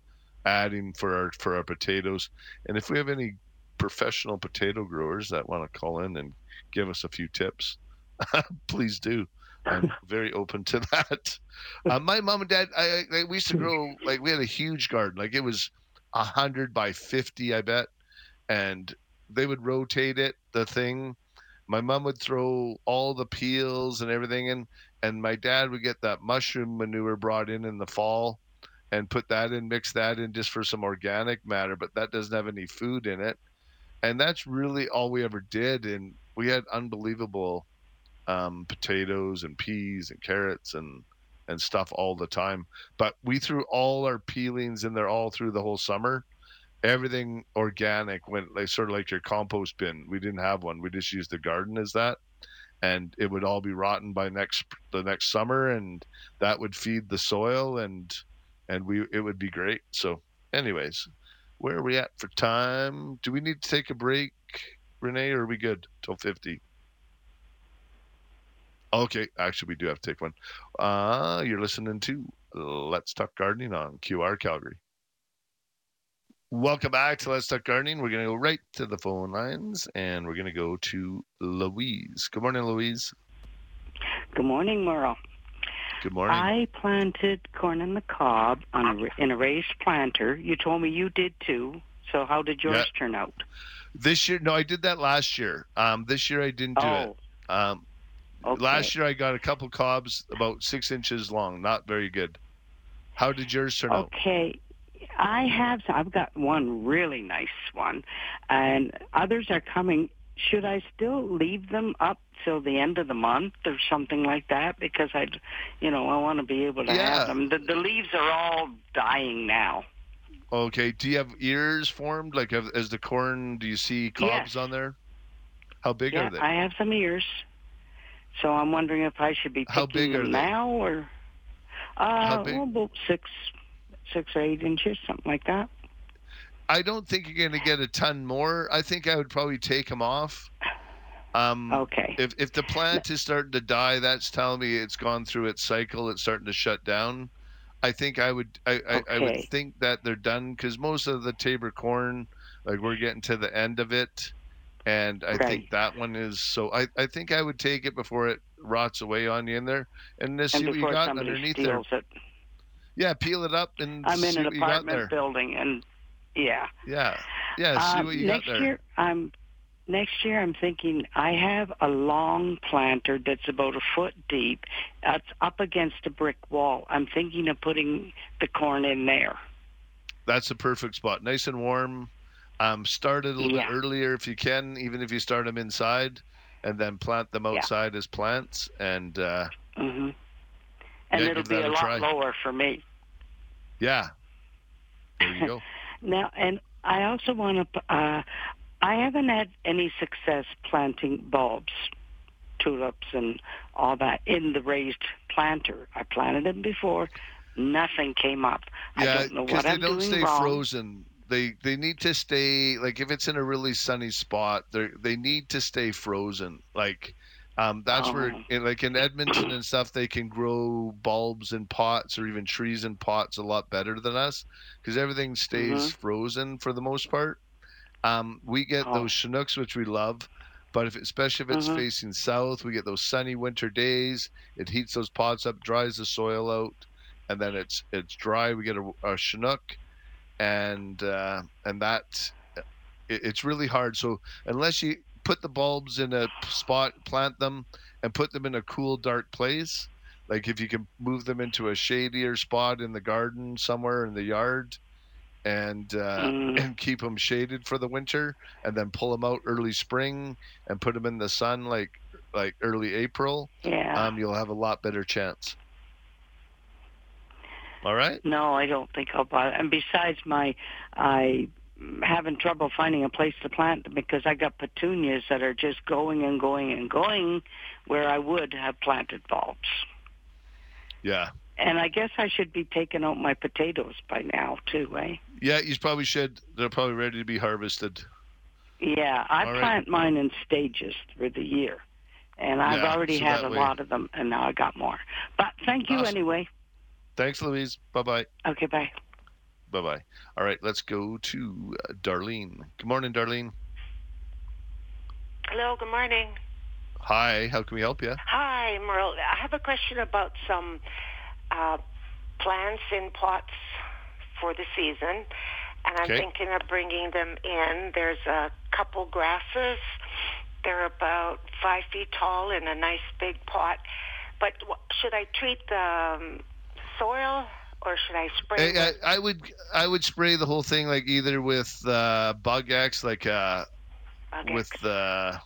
adding for our for our potatoes. And if we have any professional potato growers that want to call in and give us a few tips, please do. I'm very open to that. Uh, my mom and dad, I, I we used to grow, like, we had a huge garden. Like, it was one hundred by fifty, I bet. And they would rotate it, the thing. My mom would throw all the peels and everything in, and my dad would get that mushroom manure brought in in the fall and put that in, mix that in just for some organic matter, but that doesn't have any food in it. And that's really all we ever did. And we had unbelievable um, potatoes and peas and carrots and, and stuff all the time. But we threw all our peelings in there all through the whole summer. Everything organic went, like, sort of like your compost bin. We didn't have one. We just used the garden as that, and it would all be rotten by next the next summer, and that would feed the soil, and and we it would be great. So, anyways, where are we at for time? Do we need to take a break, Renee, or are we good till fifty? Okay, actually, we do have to take one. Uh, you're listening to Let's Talk Gardening on Q R Calgary. Welcome back to Let's Talk Gardening. We're going to go right to the phone lines, and we're going to go to Louise. Good morning, Louise. Good morning, Merle. Good morning. I planted corn on the cob on a, in a raised planter. You told me you did too. So how did yours yeah. turn out? This year, no, I did that last year. Um, this year I didn't do oh. it. Um, okay. Last year I got a couple cobs about six inches long. Not very good. How did yours turn okay. out? Okay. I have, I've got one really nice one, and others are coming. Should I still leave them up till the end of the month or something like that? Because I, you know, I want to be able to yeah. have them. The, the leaves are all dying now. Okay. Do you have ears formed? Like, have, as the corn, do you see cobs yes. on there? How big yeah, are they? I have some ears, so I'm wondering if I should be picking How big them are they? Now or uh, How big? Well, about six. Six or eight inches, something like that. I don't think you're going to get a ton more. I think I would probably take them off. Um, okay. If if the plant is starting to die, that's telling me it's gone through its cycle. It's starting to shut down. I think I would. I, okay. I, I would think that they're done, because most of the Tabor corn, like, we're getting to the end of it, and I right. think that one is. So I, I think I would take it before it rots away on you in there, and let's see what you got underneath there. It. Yeah, peel it up and I'm see what you got there. I'm in an apartment building, and yeah. Yeah, yeah. See um, what you got there. Next year, I'm next year. I'm thinking I have a long planter that's about a foot deep. It's up against a brick wall. I'm thinking of putting the corn in there. That's a perfect spot. Nice and warm. Um, start it a little yeah. bit earlier if you can, even if you start them inside, and then plant them outside yeah. as plants. And uh, mm-hmm. and yeah, it'll be a, a lot try. Lower for me. Yeah. There you go. Now, and I also want to, uh, I haven't had any success planting bulbs, tulips and all that in the raised planter. I planted them before. Nothing came up. Yeah, I don't know what I'm doing wrong. Because they don't stay frozen. They they need to stay, like, if it's in a really sunny spot, they they need to stay frozen. Like, Um, that's oh. where, like in Edmonton and stuff, they can grow bulbs in pots or even trees in pots a lot better than us, because everything stays mm-hmm. frozen for the most part. Um, we get oh. those Chinooks, which we love, but if especially if it's mm-hmm. facing south, we get those sunny winter days. It heats those pots up, dries the soil out, and then it's it's dry. We get a, a Chinook, and uh, and that it, it's really hard. So unless you put the bulbs in a spot, plant them, and put them in a cool, dark place. Like, if you can move them into a shadier spot in the garden somewhere in the yard, and uh, mm. and keep them shaded for the winter, and then pull them out early spring and put them in the sun, like like early April. Yeah. Um, you'll have a lot better chance. All right. No, I don't think I'll bother. And besides, my I. having trouble finding a place to plant them, because I got petunias that are just going and going and going where I would have planted bulbs. Yeah. And I guess I should be taking out my potatoes by now too, eh? Yeah, you probably should. They're probably ready to be harvested. Yeah, I All plant right. mine in stages through the year, and I've yeah, already so had a way. lot of them, and now I got more. But thank you awesome. anyway. Thanks, Louise. Bye-bye. Okay, bye. Bye-bye. All right, let's go to uh, Darlene. Good morning, Darlene. Hello, good morning. Hi, how can we help you? Hi, Merle. I have a question about some uh, plants in pots for the season, and I'm okay. thinking of bringing them in. There's a couple grasses. They're about five feet tall in a nice big pot. But should I treat the um, soil, or should I spray? I, I, I would I would spray the whole thing, like either with uh, Bug-X, like uh, Bug-X. with uh,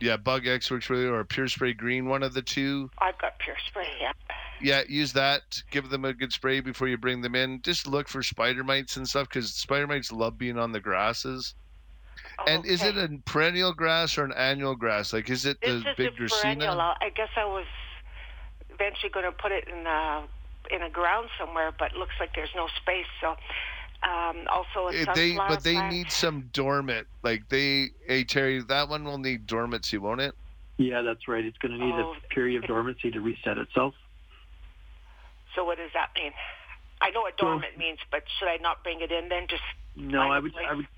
yeah, Bug-X works really, or Pure Spray Green, one of the two. I've got Pure Spray. Yeah. Yeah, use that. Give them a good spray before you bring them in. Just look for spider mites and stuff, because spider mites love being on the grasses. Oh, and okay. Is it a perennial grass or an annual grass? Like, is it this the is big Dracaena? I guess I was eventually going to put it in a, in a ground somewhere, but it looks like there's no space. So, um, also a sunflower they, But they plant. need some dormant. Like, they, hey, Terry, that one will need dormancy, won't it? Yeah, that's right. It's going to need oh, a period of dormancy to reset itself. So what does that mean? I know what dormant so, means, but should I not bring it in then? Just No, I would I would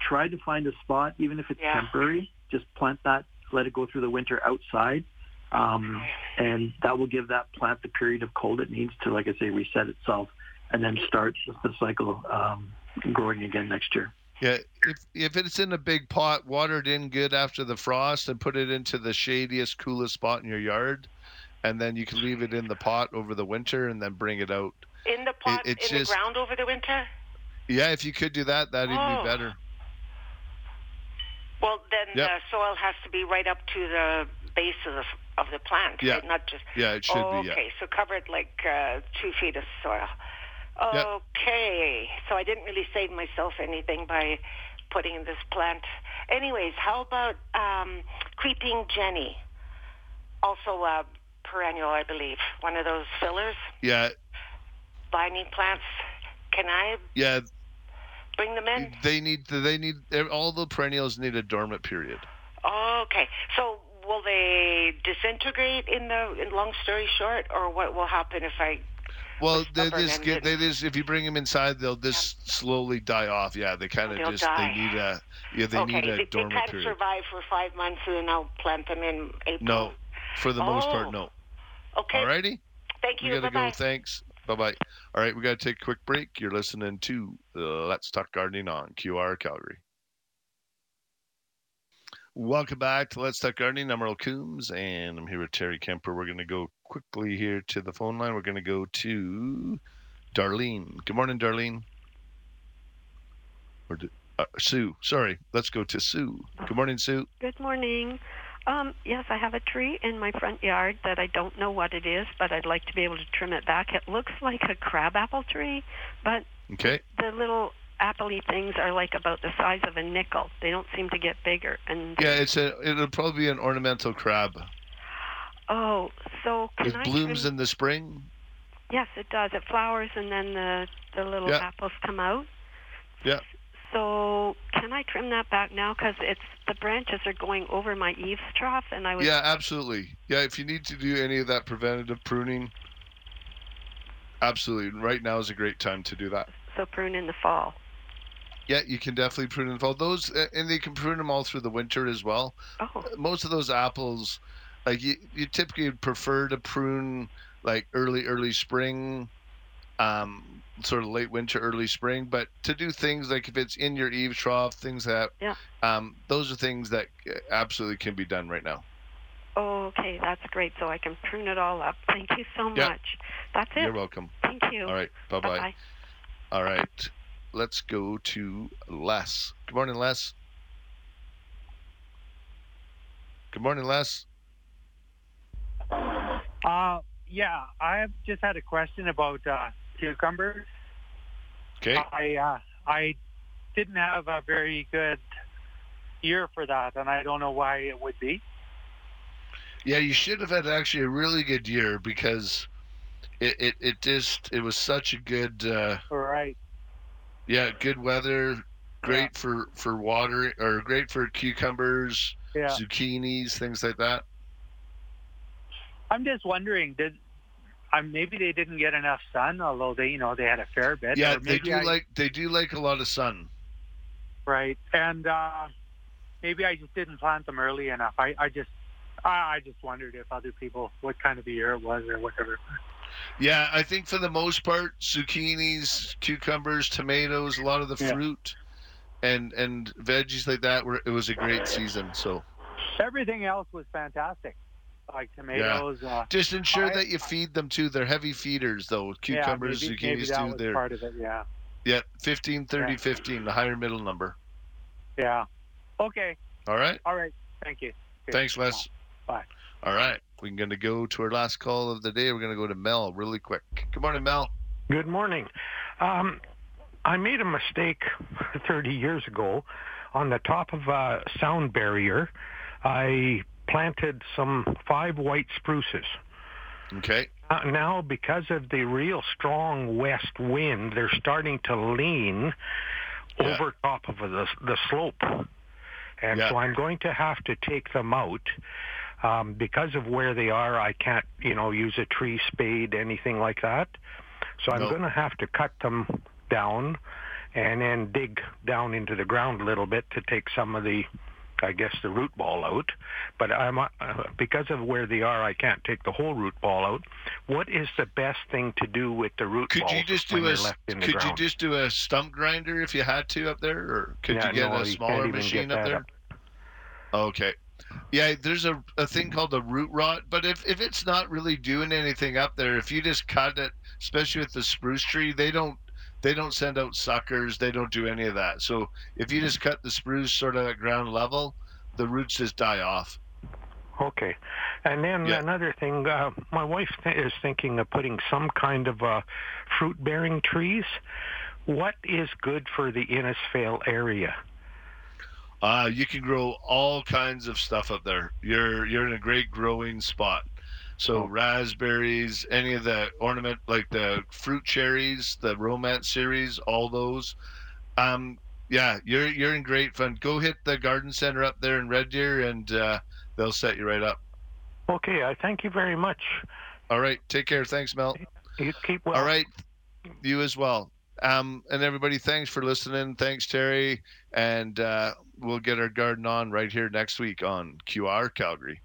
try to find a spot, even if it's yeah. temporary. Just plant that, let it go through the winter outside, um, and that will give that plant the period of cold it needs to, like I say, reset itself, and then start the cycle um, growing again next year. Yeah, if if it's in a big pot, water it in good after the frost and put it into the shadiest, coolest spot in your yard. And then you can leave it in the pot over the winter and then bring it out. In the pot, it, in just, the ground over the winter? Yeah, if you could do that, that'd oh. be better. Well, then yep. the soil has to be right up to the base of the, of the plant, yeah. right? Not just, yeah, it should oh, be, yeah. Okay, so cover it like uh, two feet of soil. Okay, yep. So I didn't really save myself anything by putting in this plant. Anyways, how about um, Creeping Jenny? Also, uh, perennial, I believe. One of those fillers. Yeah. Binding plants. Can I? Yeah. Bring them in. They need. They need. All the perennials need a dormant period. Okay. So will they disintegrate in the? In long story short, or what will happen if I? Well, they just get. They just. If you bring them inside, they'll just yeah. slowly die off. Yeah. They kind of just. Die. They need a. Yeah. They okay. need a they, dormant period. They can't period. survive for five months, and then I'll plant them in April. No. For the oh. most part, no. Okay. All righty. Thank you. We got to go. Thanks. Bye-bye. All right. We got to take a quick break. You're listening to Let's Talk Gardening on Q R Calgary. Welcome back to Let's Talk Gardening. I'm Earl Coombs, and I'm here with Terry Kemper. We're going to go quickly here to the phone line. We're going to go to Darlene. Good morning, Darlene. Or uh, Sue. Sorry. Let's go to Sue. Good morning, Sue. Good morning. Um, yes, I have a tree in my front yard that I don't know what it is, but I'd like to be able to trim it back. It looks like a crabapple tree, but okay. the little apple-y things are like about the size of a nickel. They don't seem to get bigger. And yeah, it's a, it'll probably be an ornamental crab. Oh, so can it I... It blooms trim... in the spring? Yes, it does. It flowers, and then the, the little yeah. apples come out. Yeah. So can I trim that back now? Because it's the branches are going over my eaves trough, and I was yeah, absolutely. Yeah, if you need to do any of that preventative pruning, absolutely. Right now is a great time to do that. So prune in the fall. Yeah, you can definitely prune in the fall. Those, and they can prune them all through the winter as well. Oh. Most of those apples, like you, you typically prefer to prune like early, early spring. Um, sort of late winter, early spring, but to do things like if it's in your eaves trough, things that, yeah. um, those are things that absolutely can be done right now. Okay, that's great. So I can prune it all up. Thank you so yeah. much. That's it. You're welcome. Thank you. All right. Bye-bye. Bye-bye. All right. Let's go to Les. Good morning, Les. Good morning, Les. Uh, yeah, I just had a question about, uh, cucumbers. Okay. I uh, I didn't have a very good year for that, and I don't know why it would be. Yeah, you should have had actually a really good year because it it, it just it was such a good. Uh, right. Yeah, good weather, great yeah. for for water or great for cucumbers, yeah. zucchinis, things like that. I'm just wondering, did. Um, maybe they didn't get enough sun, although they, you know, they had a fair bit. Yeah, they do I... like they do like a lot of sun. Right, and uh, maybe I just didn't plant them early enough. I, I just I just wondered if other people, what kind of a year it was or whatever. Yeah, I think for the most part, zucchinis, cucumbers, tomatoes, a lot of the fruit yeah. and and veggies like that, were it was a great season. So everything else was fantastic, like tomatoes. Yeah. Uh, just ensure I, that you feed them too. They're heavy feeders, though. Cucumbers, yeah, maybe, zucchinis, maybe that too. Was they're part of it. Yeah. Yeah, fifteen, thirty, yeah. fifteen, the higher middle number. Yeah. Okay. All right. All right. Thank you. Okay. Thanks, Les. Bye. All right. We're going to go to our last call of the day. We're going to go to Mel really quick. Good morning, Mel. Good morning. Um, I made a mistake thirty years ago. On the top of a sound barrier, I planted some five white spruces. Okay. Uh, now, because of the real strong west wind, they're starting to lean yeah. over top of the, the slope. And yeah. so I'm going to have to take them out. Um, because of where they are, I can't, you know, use a tree spade, anything like that. So I'm nope. going to have to cut them down and then dig down into the ground a little bit to take some of the, I guess, the root ball out. But I'm uh, because of where they are, I can't take the whole root ball out. What is the best thing to do with the root balls when they're left in the ground? Could you just do a stump grinder if you had to up there? Or could yeah, you get no, a smaller machine up there? Up. Okay. Yeah, there's a, a thing called the root rot, but if, if it's not really doing anything up there, if you just cut it, especially with the spruce tree, they don't they don't send out suckers, they don't do any of that. So if you just cut the spruce sort of at ground level, the roots just die off. Okay. And then yeah. another thing, uh, my wife th- is thinking of putting some kind of uh, fruit-bearing trees. What is good for the Innisfail area? Uh, you can grow all kinds of stuff up there. You're you're in a great growing spot. So oh. raspberries, any of the ornament, like the fruit cherries, the romance series, all those. Um, yeah, you're you're in great fun. Go hit the garden center up there in Red Deer, and uh, they'll set you right up. Okay, I thank you very much. All right, take care. Thanks, Mel. You keep well. All right, you as well. Um, and everybody, thanks for listening. Thanks, Terry. And uh, we'll get our garden on right here next week on Q R Calgary.